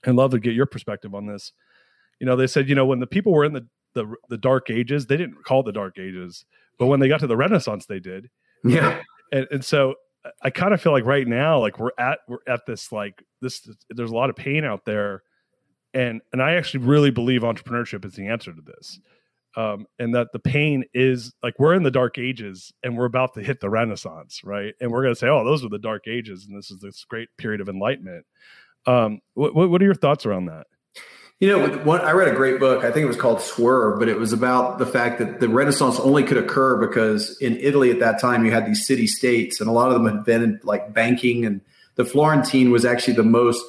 I'd love to get your perspective on this. You know, they said, you know, when the people were in the, the, the dark ages, they didn't call it the dark ages, but when they got to the Renaissance, they did. Yeah. And, and so, I kind of feel like right now, like we're at, we're at this, like this, there's a lot of pain out there. And, and I actually really believe entrepreneurship is the answer to this. Um, and that the pain is like, we're in the dark ages and we're about to hit the Renaissance. Right. And we're going to say, oh, those were the dark ages. And this is this great period of enlightenment. Um, what, what are your thoughts around that? You know, one, I read a great book. I think it was called Swerve, but it was about the fact that the Renaissance only could occur because in Italy at that time, you had these city states and a lot of them had been like banking, and the Florentine was actually the most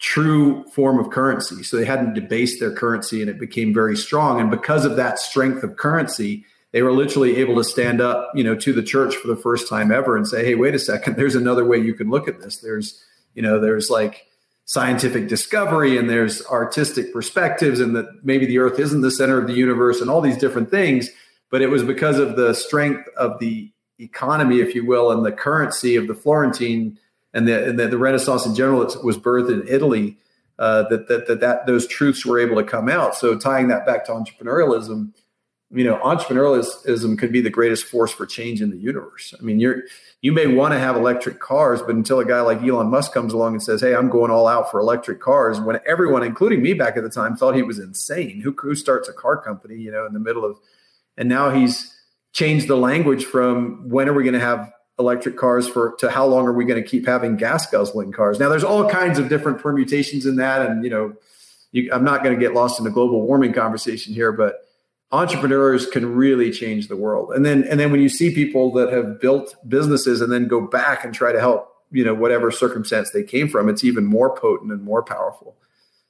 true form of currency. So they hadn't debased their currency and it became very strong. And because of that strength of currency, they were literally able to stand up, you know, to the church for the first time ever and say, hey, wait a second, there's another way you can look at this. There's, you know, there's like, scientific discovery and there's artistic perspectives and that maybe the earth isn't the center of the universe and all these different things. But it was because of the strength of the economy, if you will, and the currency of the Florentine and the, and the, the Renaissance in general that was birthed in Italy, uh, that, that, that, that those truths were able to come out. So tying that back to entrepreneurialism, you know, entrepreneurialism could be the greatest force for change in the universe. I mean, you're, you may want to have electric cars, but until a guy like Elon Musk comes along and says, hey, I'm going all out for electric cars, when everyone, including me back at the time, thought he was insane. Who, who starts a car company, you know, in the middle of, and now he's changed the language from when are we going to have electric cars for, to how long are we going to keep having gas guzzling cars? Now there's all kinds of different permutations in that. And, you know, you, I'm not going to get lost in the global warming conversation here, but entrepreneurs can really change the world. And then, and then when you see people that have built businesses and then go back and try to help, you know, whatever circumstance they came from, it's even more potent and more powerful.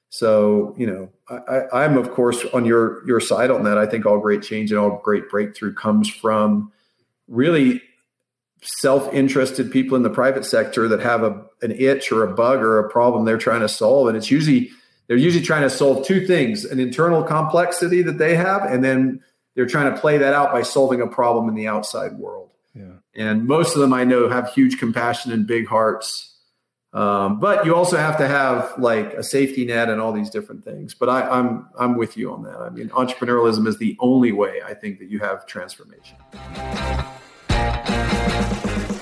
So, you know, I, I, I'm of course on your, your side on that. I think all great change and all great breakthrough comes from really self-interested people in the private sector that have a, an itch or a bug or a problem they're trying to solve. And it's usually They're usually trying to solve two things, an internal complexity that they have, and then they're trying to play that out by solving a problem in the outside world. Yeah. And most of them I know have huge compassion and big hearts. Um, but you also have to have like a safety net and all these different things. But I, I'm I'm with you on that. I mean, entrepreneurialism is the only way I think that you have transformation.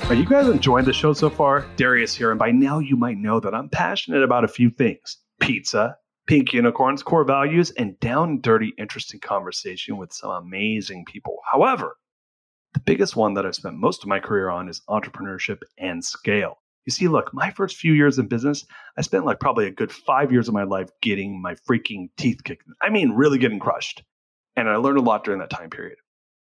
Are you guys enjoying the show so far? Darius here, and by now you might know that I'm passionate about a few things. Pizza, Pink Unicorns, Core Values, and Down and Dirty, Interesting Conversation with some amazing people. However, the biggest one that I've spent most of my career on is entrepreneurship and scale. You see, look, my first few years in business, I spent like probably a good five years of my life getting my freaking teeth kicked. I mean, really getting crushed. And I learned a lot during that time period.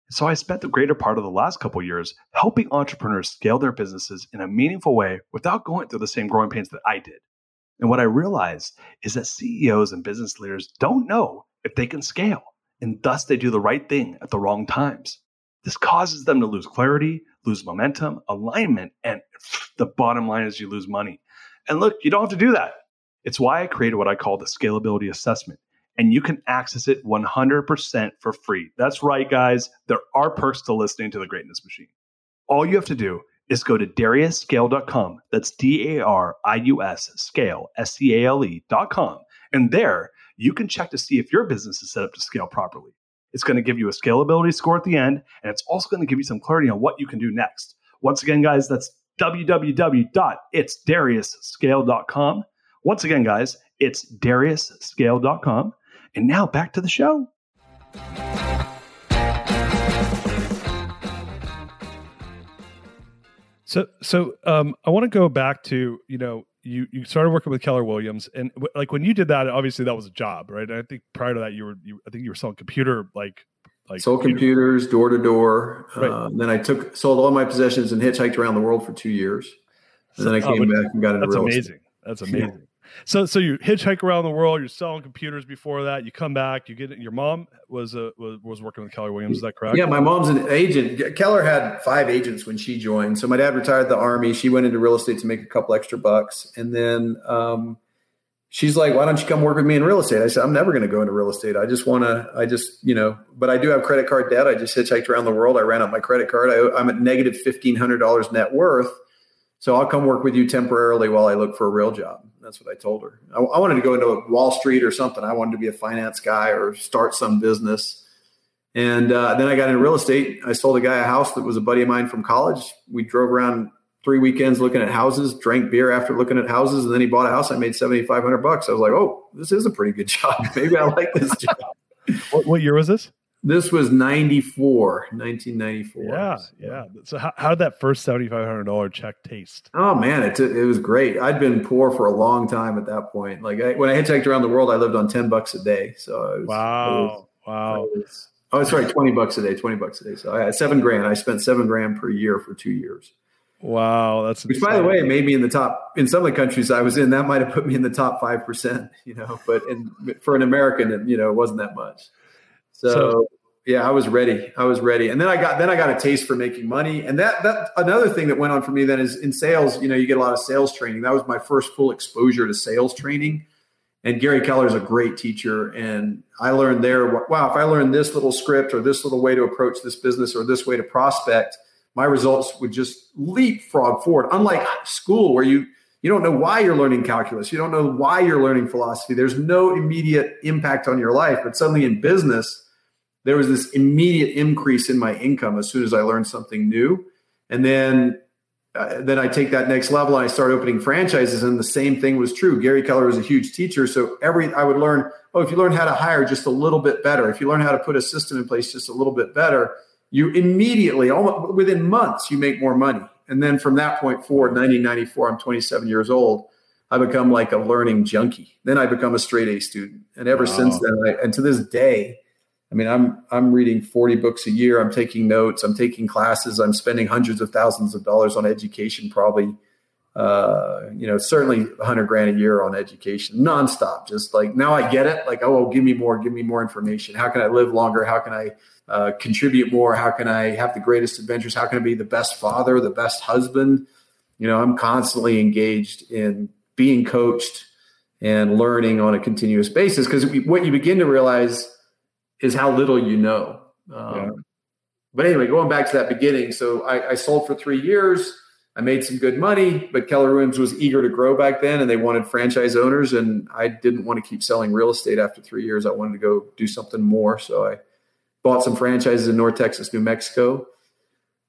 So I spent the greater part of the last couple of years helping entrepreneurs scale their businesses in a meaningful way without going through the same growing pains that I did. And what I realized is that C E Os and business leaders don't know if they can scale, and thus they do the right thing at the wrong times. This causes them to lose clarity, lose momentum, alignment, and the bottom line is you lose money. And look, you don't have to do that. It's why I created what I call the scalability assessment, and you can access it one hundred percent for free. That's right, guys. There are perks to listening to The Greatness Machine. All you have to do is go to Darius Scale dot com. That's D A R I U S Scale, S C A L E dot com. And there, you can check to see if your business is set up to scale properly. It's going to give you a scalability score at the end, and it's also going to give you some clarity on what you can do next. Once again, guys, that's w w w dot its darius scale dot com. Once again, guys, it's Darius Scale dot com. And now back to the show. So, so um, I want to go back to, you know, you, you started working with Keller Williams, and w- like when you did that, obviously that was a job, right? I think prior to that, you were, you, I think you were selling computer, like, like sold computer. computers door to door. Right. Uh, then I took, sold all my possessions and hitchhiked around the world for two years. And so, then I came oh, back and got into real estate. That's amazing. That's amazing. Yeah. So, so you hitchhike around the world, you're selling computers before that, you come back, you get it. Your mom was, uh, was, was working with Keller Williams. Is that correct? Yeah. My mom's an agent. Keller had five agents when she joined. So my dad retired the army. She went into real estate to make a couple extra bucks. And then, um, she's like, why don't you come work with me in real estate? I said, I'm never going to go into real estate. I just want to, I just, you know, but I do have credit card debt. I just hitchhiked around the world. I ran up my credit card. I, I'm at negative fifteen hundred dollars net worth. So I'll come work with you temporarily while I look for a real job. That's what I told her. I, I wanted to go into Wall Street or something. I wanted to be a finance guy or start some business. And uh, then I got into real estate. I sold a guy a house that was a buddy of mine from college. We drove around three weekends looking at houses, drank beer after looking at houses. And then he bought a house. I made seventy-five hundred bucks. I was like, oh, this is a pretty good job. Maybe I like this job. What, what year was this? This was ninety-four, nineteen ninety-four. Yeah, yeah. So how, how did that first seventy-five hundred dollars check taste? Oh, man, it, it was great. I'd been poor for a long time at that point. Like I, when I hitchhiked around the world, I lived on ten bucks a day. So I was, wow, I was, wow. I was, oh, sorry, twenty bucks a day, twenty bucks a day. So I had seven grand. I spent seven grand per year for two years. Wow, that's which, insane. By the way, it made me in the top in some of the countries I was in. That might have put me in the top five percent, you know. But in, for an American, it, you know, it wasn't that much. So, so yeah, I was ready. I was ready. And then I got then I got a taste for making money. And that that another thing that went on for me then is in sales, you know, you get a lot of sales training. That was my first full exposure to sales training. And Gary Keller is a great teacher. And I learned there, wow, if I learned this little script or this little way to approach this business or this way to prospect, my results would just leapfrog forward. Unlike school where you you don't know why you're learning calculus. You don't know why you're learning philosophy. There's no immediate impact on your life. But suddenly in business, there was this immediate increase in my income as soon as I learned something new. And then, uh, then I take that next level and I start opening franchises. And the same thing was true. Gary Keller was a huge teacher. So every, I would learn, oh, if you learn how to hire just a little bit better, if you learn how to put a system in place just a little bit better, you immediately, almost within months, you make more money. And then from that point forward, nineteen ninety-four, I'm twenty-seven years old. I become like a learning junkie. Then I become a straight A student. And ever wow. since then, I, and to this day, I mean, I'm I'm reading forty books a year. I'm taking notes. I'm taking classes. I'm spending hundreds of thousands of dollars on education, probably, uh, you know, certainly a hundred grand a year on education, nonstop. Just like now I get it. Like, oh, give me more. Give me more information. How can I live longer? How can I uh, contribute more? How can I have the greatest adventures? How can I be the best father, the best husband? You know, I'm constantly engaged in being coached and learning on a continuous basis, because what you begin to realize is how little you know. Um, yeah. But anyway, going back to that beginning, so I, I sold for three years. I made some good money, but Keller Williams was eager to grow back then, and they wanted franchise owners, and I didn't want to keep selling real estate after three years. I wanted to go do something more, so I bought some franchises in North Texas, New Mexico.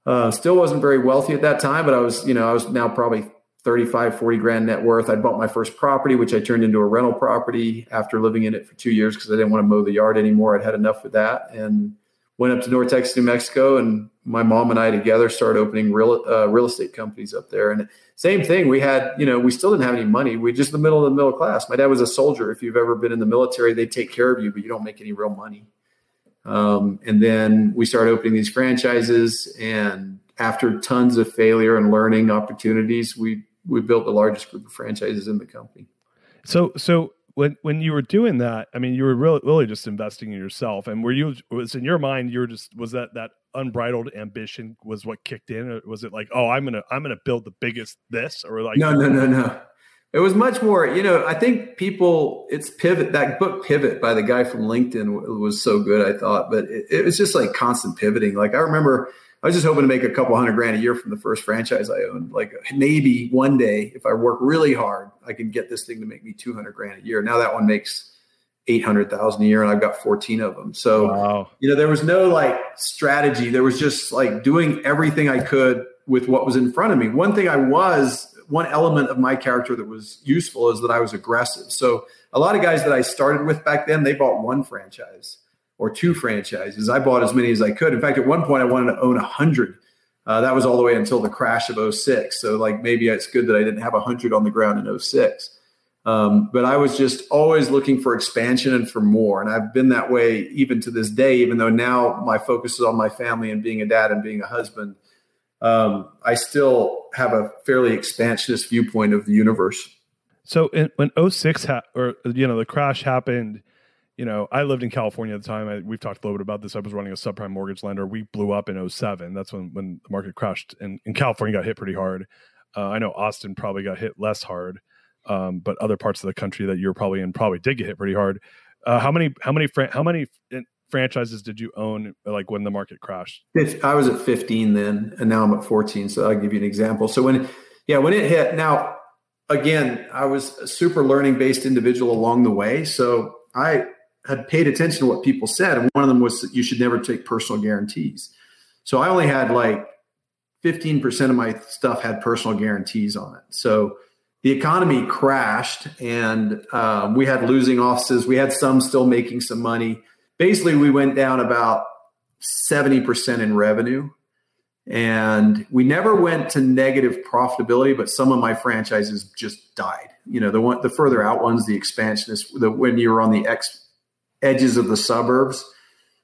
Uh, still wasn't very wealthy at that time, but I was, you know, I was now probably thirty-five, forty grand net worth. I bought my first property, which I turned into a rental property after living in it for two years because I didn't want to mow the yard anymore. I'd had enough of that, and went up to North Texas, New Mexico, and my mom and I together started opening real uh, real estate companies up there. And same thing, we had, you know, we still didn't have any money. We just the middle of the middle class. My dad was a soldier. If you've ever been in the military, they take care of you, but you don't make any real money. Um, and then we started opening these franchises, and after tons of failure and learning opportunities, we we built the largest group of franchises in the company. So, so when, when you were doing that, I mean, you were really, really just investing in yourself, and were you, was in your mind, you were just, was that, that unbridled ambition was what kicked in? Or was it like, oh, I'm going to, I'm going to build the biggest this, or like, no, no, no, no. It was much more, you know, I think people it's Pivot, that book Pivot by the guy from LinkedIn was so good, I thought, but it, it was just like constant pivoting. Like I remember, I was just hoping to make a couple hundred grand a year from the first franchise I owned. Like maybe one day, if I work really hard, I can get this thing to make me two hundred grand a year. Now that one makes eight hundred thousand a year, and I've got fourteen of them. So, wow. You know, there was no like strategy. There was just like doing everything I could with what was in front of me. One thing I was, one element of my character that was useful is that I was aggressive. So a lot of guys that I started with back then, they bought one franchise or two franchises. I bought as many as I could. In fact, at one point I wanted to own a hundred. Uh, that was all the way until the crash of oh six. So like, maybe it's good that I didn't have a hundred on the ground in oh six. Um, but I was just always looking for expansion and for more. And I've been that way even to this day, even though now my focus is on my family and being a dad and being a husband. Um, I still have a fairly expansionist viewpoint of the universe. So in, when oh six ha- or, you know, the crash happened, you know, I lived in California at the time. I, we've talked a little bit about this. I was running a subprime mortgage lender. We blew up in oh seven. That's when, when the market crashed, and, and California got hit pretty hard. Uh, I know Austin probably got hit less hard, um, but other parts of the country that you're probably in probably did get hit pretty hard. Uh, how many, how many, fran- how many franchises did you own like when the market crashed? I was at fifteen then, and now I'm at fourteen. So I'll give you an example. So when, yeah, when it hit, now, again, I was a super learning based individual along the way. So I had paid attention to what people said. And one of them was that you should never take personal guarantees. So I only had like fifteen percent of my stuff had personal guarantees on it. So the economy crashed, and um, we had losing offices. We had some still making some money. Basically, we went down about seventy percent in revenue, and we never went to negative profitability, but some of my franchises just died. You know, the one, the further out ones, the expansionists, the, when you were on the ex edges of the suburbs,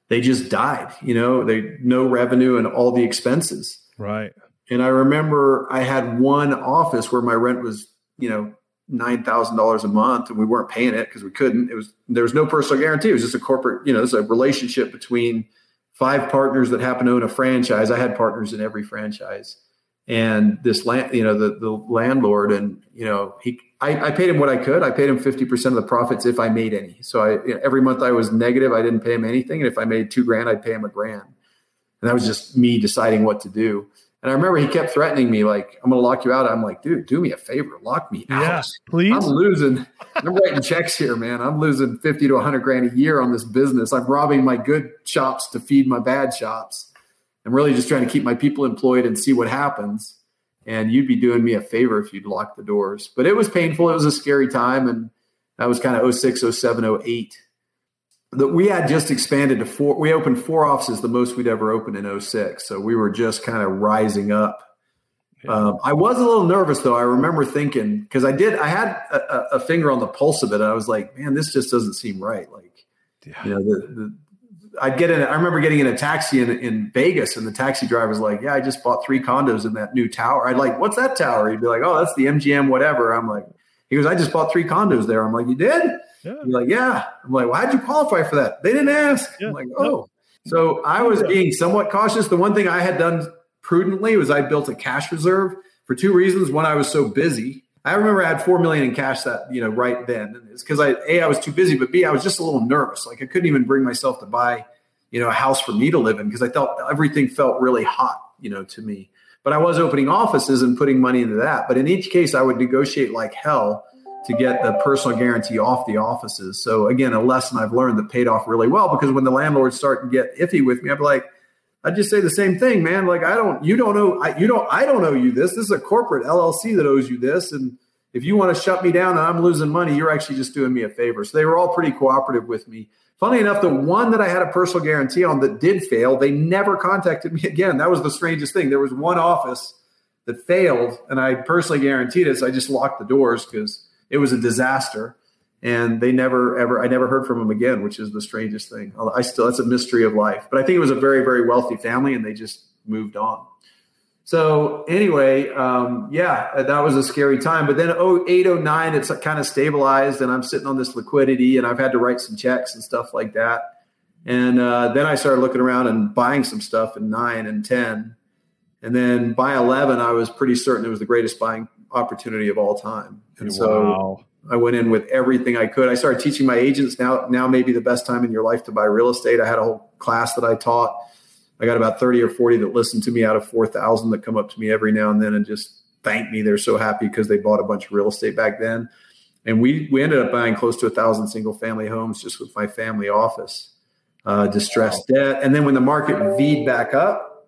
they just died, you know, they no revenue and all the expenses. Right. And I remember I had one office where my rent was, you know, nine thousand dollars a month, and we weren't paying it because we couldn't. It was, there was no personal guarantee. It was just a corporate, you know, it's a relationship between five partners that happen to own a franchise. I had partners in every franchise, and this land, you know, the, the landlord, and, you know, he, I, I paid him what I could. I paid him fifty percent of the profits if I made any. So I, you know, every month I was negative. I didn't pay him anything. And if I made two grand, I'd pay him a grand. And that was just me deciding what to do. And I remember he kept threatening me, like, I'm going to lock you out. I'm like, dude, do me a favor. Lock me out. Yeah, please. I'm losing. I'm writing checks here, man. I'm losing fifty to a hundred grand a year on this business. I'm robbing my good shops to feed my bad shops. I'm really just trying to keep my people employed and see what happens. And you'd be doing me a favor if you'd lock the doors. But it was painful. It was a scary time. And that was kind of oh six, oh seven, oh eight. That we had just expanded to four. We opened four offices, the most we'd ever opened in oh six. So we were just kind of rising up. Yeah. Um, I was a little nervous though. I remember thinking, because I did, I had a, a finger on the pulse of it. And I was like, man, this just doesn't seem right. Like, yeah. you know, the, the, I'd get in. I remember getting in a taxi in, in Vegas, and the taxi driver's like, yeah, I just bought three condos in that new tower. I'd like, what's that tower? He'd be like, oh, that's the M G M, whatever. I'm like, he goes, I just bought three condos there. I'm like, you did? Yeah. He's like, yeah. I'm like, well, how'd you qualify for that? They didn't ask. Yeah. I'm like, oh. No. So I was being somewhat cautious. The one thing I had done prudently was I built a cash reserve for two reasons. One, I was so busy. I remember I had four million dollars in cash that, you know, right then. And it's because I, A, I was too busy, but B, I was just a little nervous. Like I couldn't even bring myself to buy, you know, a house for me to live in because I felt everything felt really hot, you know, to me. But I was opening offices and putting money into that. But in each case, I would negotiate like hell to get the personal guarantee off the offices. So again, a lesson I've learned that paid off really well, because when the landlords start to get iffy with me, I'd be like, I'd just say the same thing, man. Like, I don't, you don't owe, I, you don't, I don't owe you this. This is a corporate L L C that owes you this. And if you want to shut me down and I'm losing money, you're actually just doing me a favor. So they were all pretty cooperative with me. Funny enough, the one that I had a personal guarantee on that did fail, they never contacted me again. That was the strangest thing. There was one office that failed and I personally guaranteed it. So I just locked the doors because it was a disaster. And they never, ever, I never heard from them again, which is the strangest thing. I still, that's a mystery of life. But I think it was a very, very wealthy family and they just moved on. So anyway, um, yeah, that was a scary time. But then oh eight, oh nine, it's kind of stabilized and I'm sitting on this liquidity and I've had to write some checks and stuff like that. And uh, then I started looking around and buying some stuff in nine and ten. And then by eleven, I was pretty certain it was the greatest buying opportunity of all time. And so wow. I went in with everything I could. I started teaching my agents now, now may be the best time in your life to buy real estate. I had a whole class that I taught. I got about thirty or forty that listened to me out of four thousand that come up to me every now and then and just thank me. They're so happy because they bought a bunch of real estate back then. And we, we ended up buying close to a thousand single family homes just with my family office, uh, distressed wow. debt. And then when the market V'd back up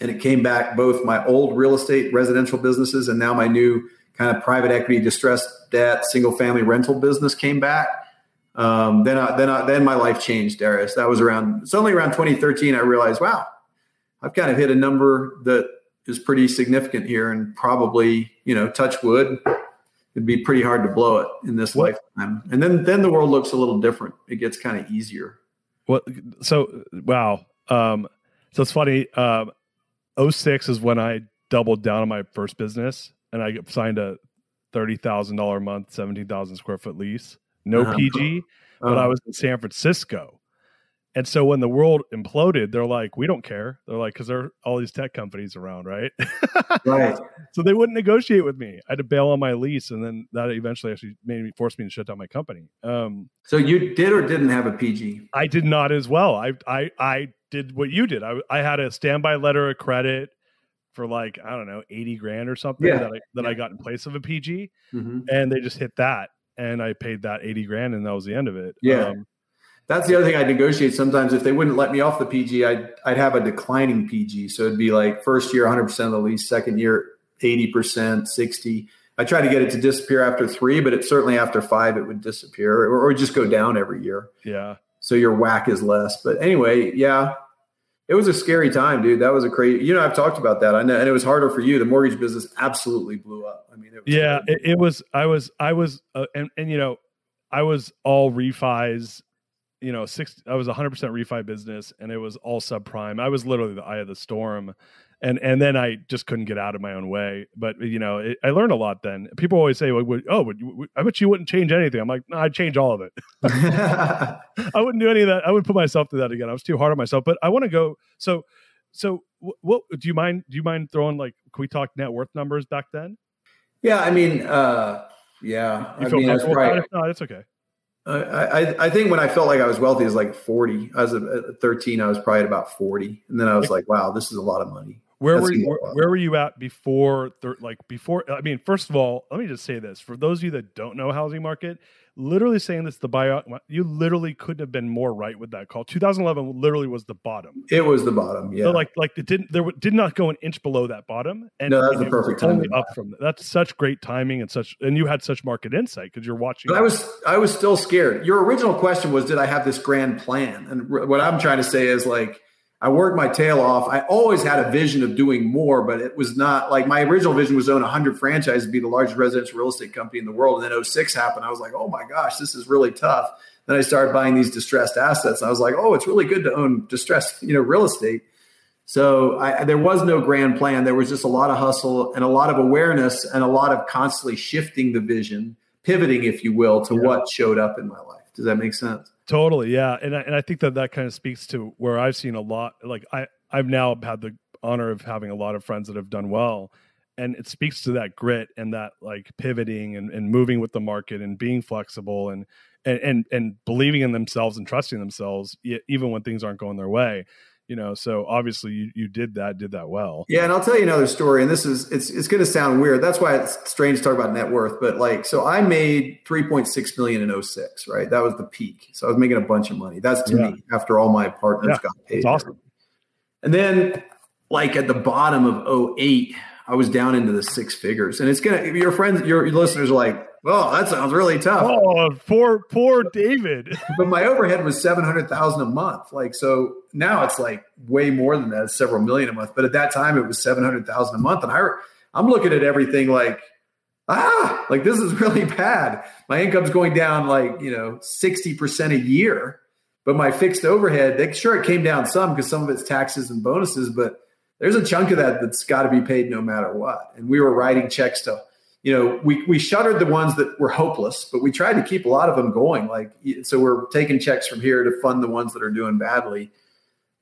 and it came back, both my old real estate residential businesses and now my new kind of private equity distressed debt, single family rental business came back. Um, then, I, then, I, then my life changed, Darius. That was around, suddenly around twenty thirteen, I realized, wow, I've kind of hit a number that is pretty significant here and probably, you know, touch wood, it'd be pretty hard to blow it in this what? lifetime. And then, then the world looks a little different. It gets kind of easier. Well, so, wow. Um, so it's funny. Um, oh six is when I doubled down on my first business and I signed a thirty thousand dollars a month, seventeen thousand square foot lease. No uh-huh. P G, but uh-huh. I was in San Francisco. And so when the world imploded, they're like, we don't care. They're like, because there are all these tech companies around, right? Right. So they wouldn't negotiate with me. I had to bail on my lease. And then that eventually actually made me forced me to shut down my company. Um, so you did or didn't have a P G? I did not as well. I I, I did what you did. I, I had a standby letter of credit for like, I don't know, eighty grand or something yeah. that, I, that yeah. I got in place of a P G. Mm-hmm. And they just hit that. And I paid that eighty grand and that was the end of it. Yeah. Um, That's the other thing I negotiate sometimes. If they wouldn't let me off the P G, I'd, I'd have a declining P G. So it'd be like first year, one hundred percent of the lease, second year, eighty percent, sixty. I try to get it to disappear after three, but it certainly after five, it would disappear or, or just go down every year. Yeah. So your whack is less, but anyway, yeah, it was a scary time, dude. That was a crazy, you know, I've talked about that. I know. And it was harder for you. The mortgage business absolutely blew up. I mean, it was yeah, it, it was, I was, I was, uh, and, and, you know, I was all refis, you know, six, I was a hundred percent refi business and it was all subprime. I was literally the eye of the storm. And, and then I just couldn't get out of my own way. But, you know, it, I learned a lot then. People always say, well, would, oh, would you, I bet you wouldn't change anything. I'm like, no, I'd change all of it. I wouldn't do any of that. I would put myself through that again. I was too hard on myself. But I want to go. So, so what do you mind? Do you mind throwing like, can we talk net worth numbers back then? Yeah. I mean, uh, yeah. You I feel mean, that's right. No, it's okay. Uh, I I think when I felt like I was wealthy, it was like forty. I was at thirteen. I was probably at about forty. And then I was like, wow, this is a lot of money. Where That's were you, where, where were you at before, th- like before, I mean, first of all, let me just say this. For those of you that don't know housing market, literally saying this, the buyout, you literally couldn't have been more right with that call. twenty eleven literally was the bottom. It was the bottom. Yeah. So like, like it didn't, there did not go an inch below that bottom. And no, that was the perfect timing. Up from that. That's such great timing and such, and you had such market insight because you're watching. But I was, I was still scared. Your original question was, did I have this grand plan? And re- what I'm trying to say is like, I worked my tail off. I always had a vision of doing more, but it was not like my original vision was to own one hundred franchises and be the largest residential real estate company in the world. And then oh six happened. I was like, oh my gosh, this is really tough. Then I started buying these distressed assets. And I was like, oh, it's really good to own distressed, you know, real estate. So I, there was no grand plan. There was just a lot of hustle and a lot of awareness and a lot of constantly shifting the vision, pivoting, if you will, to yeah. what showed up in my life. Does that make sense? Totally. Yeah. And I, and I think that that kind of speaks to where I've seen a lot, like I, I've now had the honor of having a lot of friends that have done well, and it speaks to that grit and that like pivoting and, and moving with the market and being flexible and, and, and, and believing in themselves and trusting themselves, even when things aren't going their way, you know? So obviously you, you did that, did that well. Yeah. And I'll tell you another story, and this is, it's, it's going to sound weird. That's why it's strange to talk about net worth, but like, so I made three point six million in oh six, right? That was the peak. So I was making a bunch of money. That's to yeah. me after all my partners yeah. got paid. That's awesome. And then like at the bottom of oh eight, I was down into the six figures. And it's going to, your friends, your listeners are like, oh, that sounds really tough. Oh, poor, poor David. But my overhead was seven hundred thousand dollars a month. Like, so now it's like way more than that, several million a month. But at that time it was seven hundred thousand dollars a month. And I, I'm looking at everything like, ah, like this is really bad. My income's going down like, you know, sixty percent a year, but my fixed overhead, they, sure, it came down some because some of it's taxes and bonuses, but there's a chunk of that that's got to be paid no matter what. And we were writing checks to, you know, we we shuttered the ones that were hopeless, but we tried to keep a lot of them going. Like, so we're taking checks from here to fund the ones that are doing badly.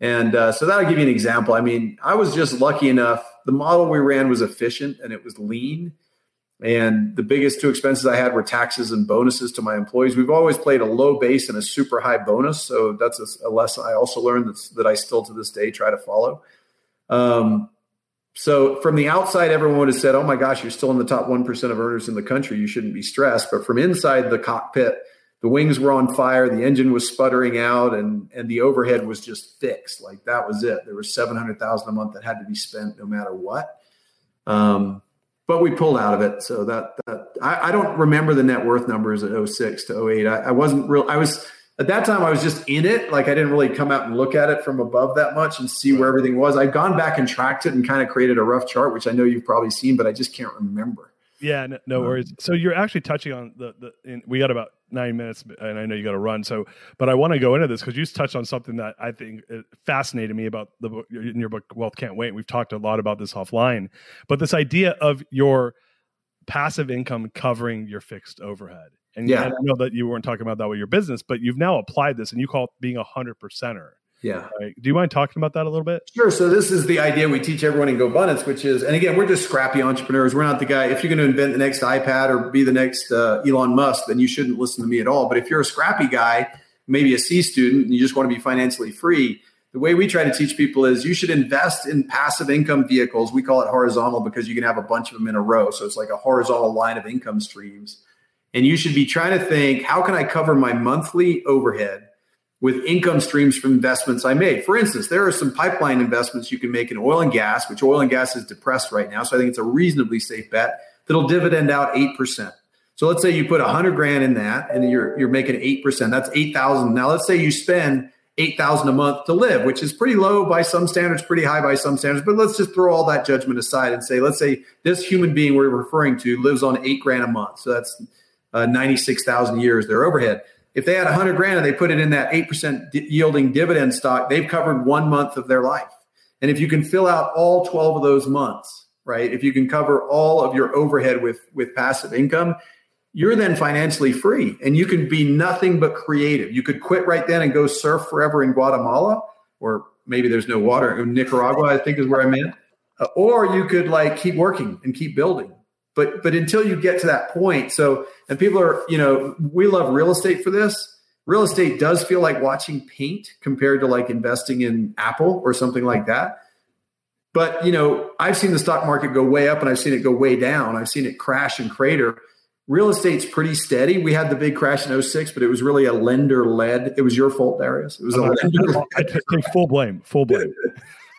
And uh, so that'll give you an example. I mean, I was just lucky enough. The model we ran was efficient and it was lean. And the biggest two expenses I had were taxes and bonuses to my employees. We've always played a low base and a super high bonus. So that's a, a lesson I also learned that's, that I still to this day try to follow. Um, So from the outside, everyone would have said, oh my gosh, you're still in the top one percent of earners in the country. You shouldn't be stressed. But from inside the cockpit, the wings were on fire. The engine was sputtering out and, and the overhead was just fixed. Like that was it. There was seven hundred thousand dollars a month that had to be spent no matter what. Um, but we pulled out of it. So that, that I, I don't remember the net worth numbers at oh six to oh eight. I, I wasn't real. I was At that time, I was just in it. Like I didn't really come out and look at it from above that much and see where everything was. I've gone back and tracked it and kind of created a rough chart, which I know you've probably seen, but I just can't remember. Yeah, no, no um, worries. So you're actually touching on the, the in, we got about nine minutes and I know you got to run. So, but I want to go into this because you just touched on something that I think fascinated me about the book, in your book, Wealth Can't Wait. We've talked a lot about this offline, but this idea of your passive income covering your fixed overhead. And yeah, I know that you weren't talking about that with your business, but you've now applied this and you call it being a hundred percenter. Yeah. Right? Do you mind talking about that a little bit? Sure. So this is the idea we teach everyone in GoBundance, which is, and again, we're just scrappy entrepreneurs. We're not the guy, if you're going to invent the next iPad or be the next uh, Elon Musk, then you shouldn't listen to me at all. But if you're a scrappy guy, maybe a C student, and you just want to be financially free, the way we try to teach people is you should invest in passive income vehicles. We call it horizontal because you can have a bunch of them in a row. So it's like a horizontal line of income streams. And you should be trying to think, how can I cover my monthly overhead with income streams from investments I made? For instance, there are some pipeline investments you can make in oil and gas, which oil and gas is depressed right now. So I think it's a reasonably safe bet that'll dividend out eight percent. So let's say you put one hundred grand in that and you're you're making eight percent. That's eight thousand. Now, let's say you spend eight thousand a month to live, which is pretty low by some standards, pretty high by some standards. But let's just throw all that judgment aside and say, let's say this human being we're referring to lives on eight grand a month. So that's Uh, ninety-six thousand years, their overhead. If they had a hundred grand and they put it in that eight percent di- yielding dividend stock, they've covered one month of their life. And if you can fill out all twelve of those months, right? If you can cover all of your overhead with, with passive income, you're then financially free and you can be nothing but creative. You could quit right then and go surf forever in Guatemala, or maybe there's no water in Nicaragua, I think is where I'm at. Uh, or you could like keep working and keep building. But but until you get to that point, so, and people are, you know, we love real estate for this. Real estate does feel like watching paint compared to like investing in Apple or something like that. But, you know, I've seen the stock market go way up and I've seen it go way down. I've seen it crash and crater. Real estate's pretty steady. We had the big crash in oh six, but it was really a lender-led. It was your fault, Darius. It was a lender-led. I take full blame, full blame.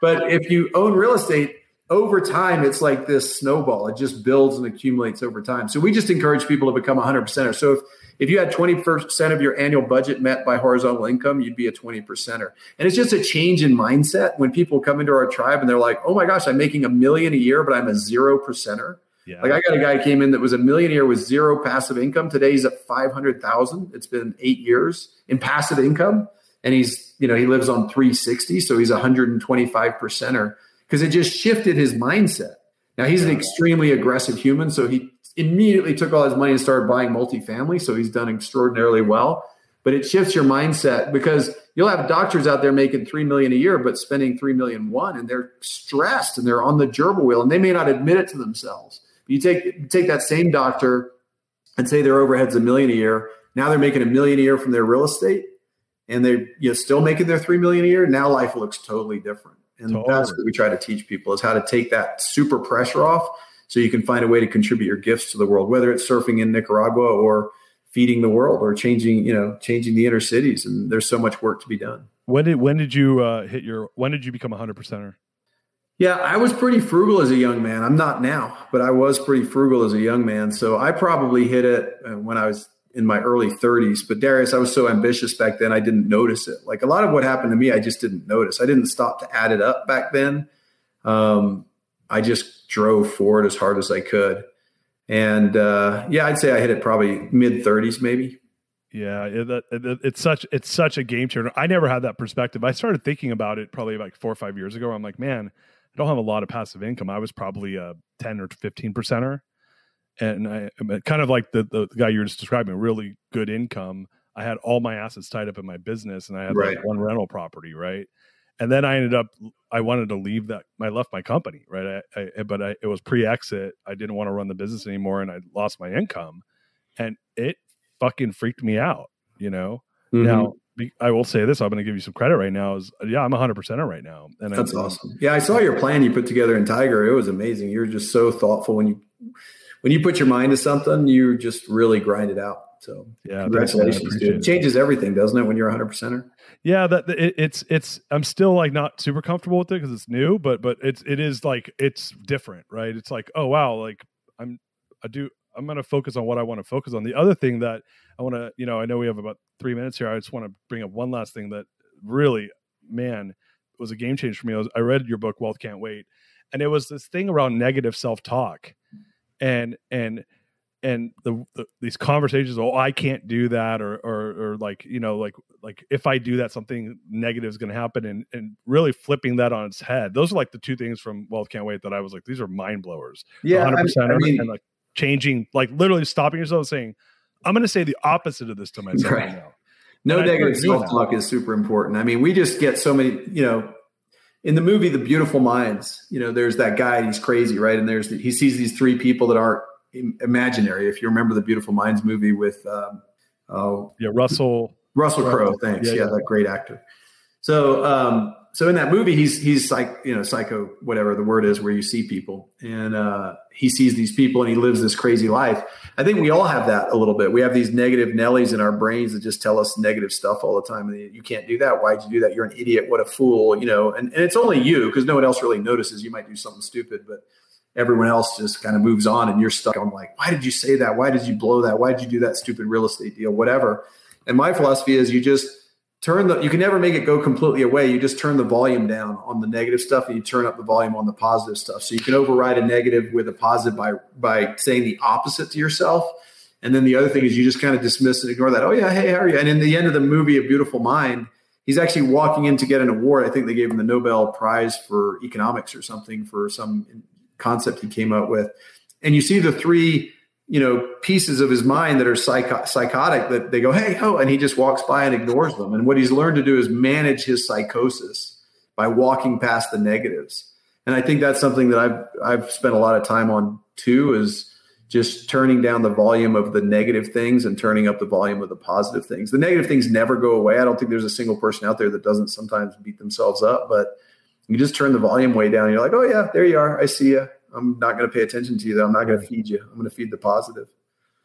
But if you own real estate, over time, it's like this snowball. It just builds and accumulates over time. So we just encourage people to become a hundred percenter. So if, if you had twenty percent of your annual budget met by horizontal income, you'd be a twenty percenter. And it's just a change in mindset when people come into our tribe and they're like, oh my gosh, I'm making a million a year, but I'm a zero percenter. Yeah. Like I got a guy who came in that was a millionaire with zero passive income. Today he's at five hundred thousand. It's been eight years in passive income. And he's, you know, he lives on three sixty. So he's a one hundred twenty-five percenter. Because it just shifted his mindset. Now, he's an extremely aggressive human, so he immediately took all his money and started buying multifamily, so he's done extraordinarily well. But it shifts your mindset because you'll have doctors out there making three million dollars a year but spending three million one, and they're stressed and they're on the gerbil wheel, and they may not admit it to themselves. You take take that same doctor and say their overhead's a million a year. Now they're making a million a year from their real estate, and they're you know, still making their three million dollars a year. Now life looks totally different. And totally. That's what we try to teach people is how to take that super pressure off so you can find a way to contribute your gifts to the world, whether it's surfing in Nicaragua or feeding the world or changing, you know, changing the inner cities. And there's so much work to be done. When did when did you uh, hit your? When did you become a hundred percenter? Yeah, I was pretty frugal as a young man. I'm not now, but I was pretty frugal as a young man. So I probably hit it when I was in my early thirties. But Darius, I was so ambitious back then, I didn't notice it. Like a lot of what happened to me, I just didn't notice. I didn't stop to add it up back then. Um, I just drove forward as hard as I could. And uh, yeah, I'd say I hit it probably mid thirties, maybe. Yeah, it, it, it's such it's such a game changer. I never had that perspective. I started thinking about it probably like four or five years ago. I'm like, man, I don't have a lot of passive income. I was probably a ten or fifteen percenter. And I kind of like the, the guy you were just describing, really good income. I had all my assets tied up in my business and I had right. like one rental property. Right. And then I ended up, I wanted to leave that. I left my company. Right. I, I, but I, it was pre-exit. I didn't want to run the business anymore. And I lost my income and it fucking freaked me out. You know, mm-hmm. Now I will say this, I'm going to give you some credit right now is yeah, I'm a hundred percent right now. And that's I, awesome. Yeah. I saw your plan you put together in Tiger. It was amazing. You're just so thoughtful when you, when you put your mind to something, you just really grind it out. So yeah, congratulations, dude. It changes everything, doesn't it? When you're a hundred percenter. Yeah. That it, it's, it's, I'm still like not super comfortable with it cause it's new, but, but it's, it is like, it's different, right? It's like, oh wow. Like I'm, I do, I'm going to focus on what I want to focus on. The other thing that I want to, you know, I know we have about three minutes here. I just want to bring up one last thing that really, man, was a game changer for me. I, was, I read your book, Wealth Can't Wait. And it was this thing around negative self-talk. And and and the, the these conversations, oh, I can't do that, or or or like you know, like like if I do that, something negative is going to happen, and and really flipping that on its head. Those are like the two things from Wealth Can't Wait that I was like, these are mind blowers. Yeah, one hundred percent I mean, and like changing, like literally stopping yourself and saying, I'm going to say the opposite of this to myself right, right now. No and negative self talk is super important. I mean, we just get so many, you know. In the movie, The Beautiful Minds, you know, there's that guy, he's crazy, right? And there's the, he sees these three people that aren't imaginary. If you remember the Beautiful Minds movie with, um, oh, yeah, Russell, Russell Crowe, thanks, yeah, yeah, yeah, that great actor. So, um, so in that movie, he's he's like, you know, psycho, whatever the word is, where you see people, and uh, he sees these people and he lives this crazy life. I think we all have that a little bit. We have these negative Nellies in our brains that just tell us negative stuff all the time. And you can't do that. Why'd you do that? You're an idiot. What a fool, you know, and, and it's only you because no one else really notices. You might do something stupid, but everyone else just kind of moves on and you're stuck on like, why did you say that? Why did you blow that? Why did you do that stupid real estate deal? Whatever. And my philosophy is you just turn the, you can never make it go completely away. You just turn the volume down on the negative stuff and you turn up the volume on the positive stuff. So you can override a negative with a positive by, by saying the opposite to yourself. And then the other thing is you just kind of dismiss and ignore that. Oh yeah. Hey, how are you? And in the end of the movie, A Beautiful Mind, he's actually walking in to get an award. I think they gave him the Nobel Prize for economics or something for some concept he came up with. And you see the three, you know, pieces of his mind that are psycho- psychotic that they go, hey, ho, and he just walks by and ignores them. And what he's learned to do is manage his psychosis by walking past the negatives. And I think that's something that I've, I've spent a lot of time on too, is just turning down the volume of the negative things and turning up the volume of the positive things. The negative things never go away. I don't think there's a single person out there that doesn't sometimes beat themselves up, but you just turn the volume way down. And you're like, oh yeah, there you are. I see you. I'm not going to pay attention to you though. I'm not going to feed you. I'm going to feed the positive.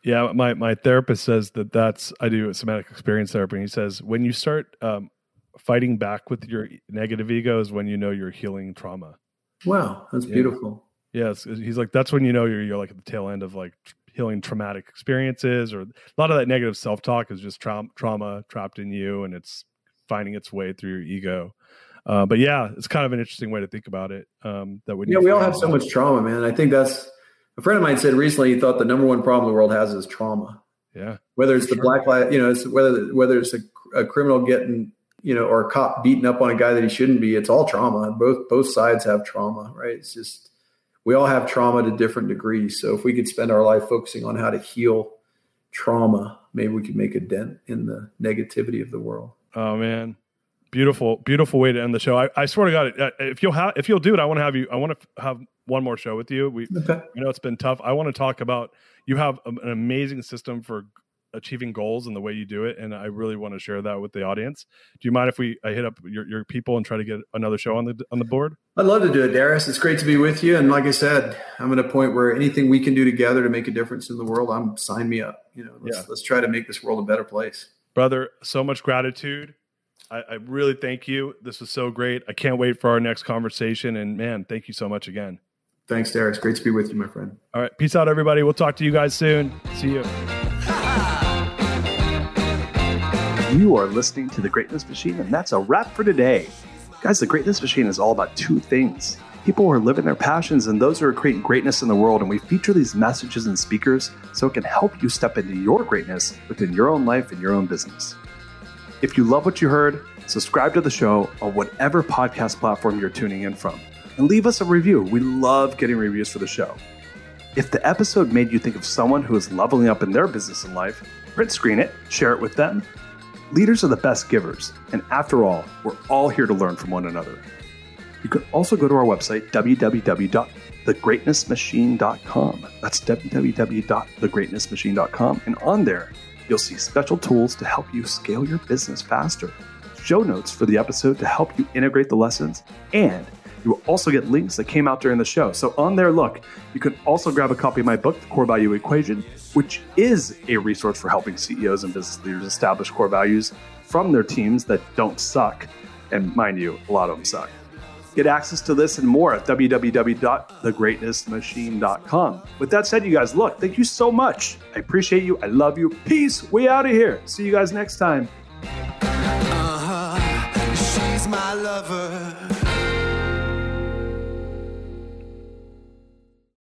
Yeah. My, my therapist says that that's, I do somatic experience therapy. And he says, when you start um, fighting back with your negative ego is when you know you're healing trauma. Wow. That's yeah. beautiful. Yes. Yeah, he's like, that's when you know you're, you're like at the tail end of like healing traumatic experiences, or a lot of that negative self-talk is just tra- trauma trapped in you. And it's finding its way through your ego. Uh, but yeah, it's kind of an interesting way to think about it. Um, that would yeah, we all have so much trauma, man. I think that's a friend of mine said recently. He thought the number one problem the world has is trauma. Yeah, whether it's the sure. black light, you know, it's whether whether it's a, a criminal getting, you know, or a cop beating up on a guy that he shouldn't be. It's all trauma. Both both sides have trauma, right? It's just we all have trauma to different degrees. So if we could spend our life focusing on how to heal trauma, maybe we could make a dent in the negativity of the world. Oh man. Beautiful, beautiful way to end the show. I, I swear to God, if you'll have, if you'll do it, I want to have you, I want to have one more show with you. We, okay. You know, it's been tough. I want to talk about, you have an amazing system for achieving goals and the way you do it. And I really want to share that with the audience. Do you mind if we, I hit up your, your people and try to get another show on the, on the board? I'd love to do it, Darius. It's great to be with you. And like I said, I'm at a point where anything we can do together to make a difference in the world, I'm sign me up, you know, let's, yeah. let's try to make this world a better place. Brother, so much gratitude. I, I really thank you. This was so great. I can't wait for our next conversation. And man, thank you so much again. Thanks, Darius. Great to be with you, my friend. All right. Peace out, everybody. We'll talk to you guys soon. See you. You are listening to The Greatness Machine, and that's a wrap for today. Guys, The Greatness Machine is all about two things: people who are living their passions and those who are creating greatness in the world. And we feature these messages and speakers so it can help you step into your greatness within your own life and your own business. If you love what you heard, subscribe to the show on whatever podcast platform you're tuning in from and leave us a review. We love getting reviews for the show. If the episode made you think of someone who is leveling up in their business and life, print screen it, share it with them. Leaders are the best givers. And after all, we're all here to learn from one another. You can also go to our website, w w w dot the greatness machine dot com. That's w w w dot the greatness machine dot com. And on there, you'll see special tools to help you scale your business faster, show notes for the episode to help you integrate the lessons, and you will also get links that came out during the show. So on there, look, you can also grab a copy of my book, The Core Value Equation, which is a resource for helping C E Os and business leaders establish core values from their teams that don't suck. And mind you, a lot of them suck. Get access to this and more at w w w dot the greatness machine dot com. With that said, you guys, look, thank you so much. I appreciate you. I love you. Peace. We out of here. See you guys next time. Uh-huh. She's my lover.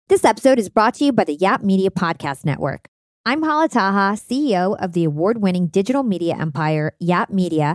This episode is brought to you by the Yap Media Podcast Network. I'm Hala Taha, C E O of the award-winning digital media empire, Yap Media,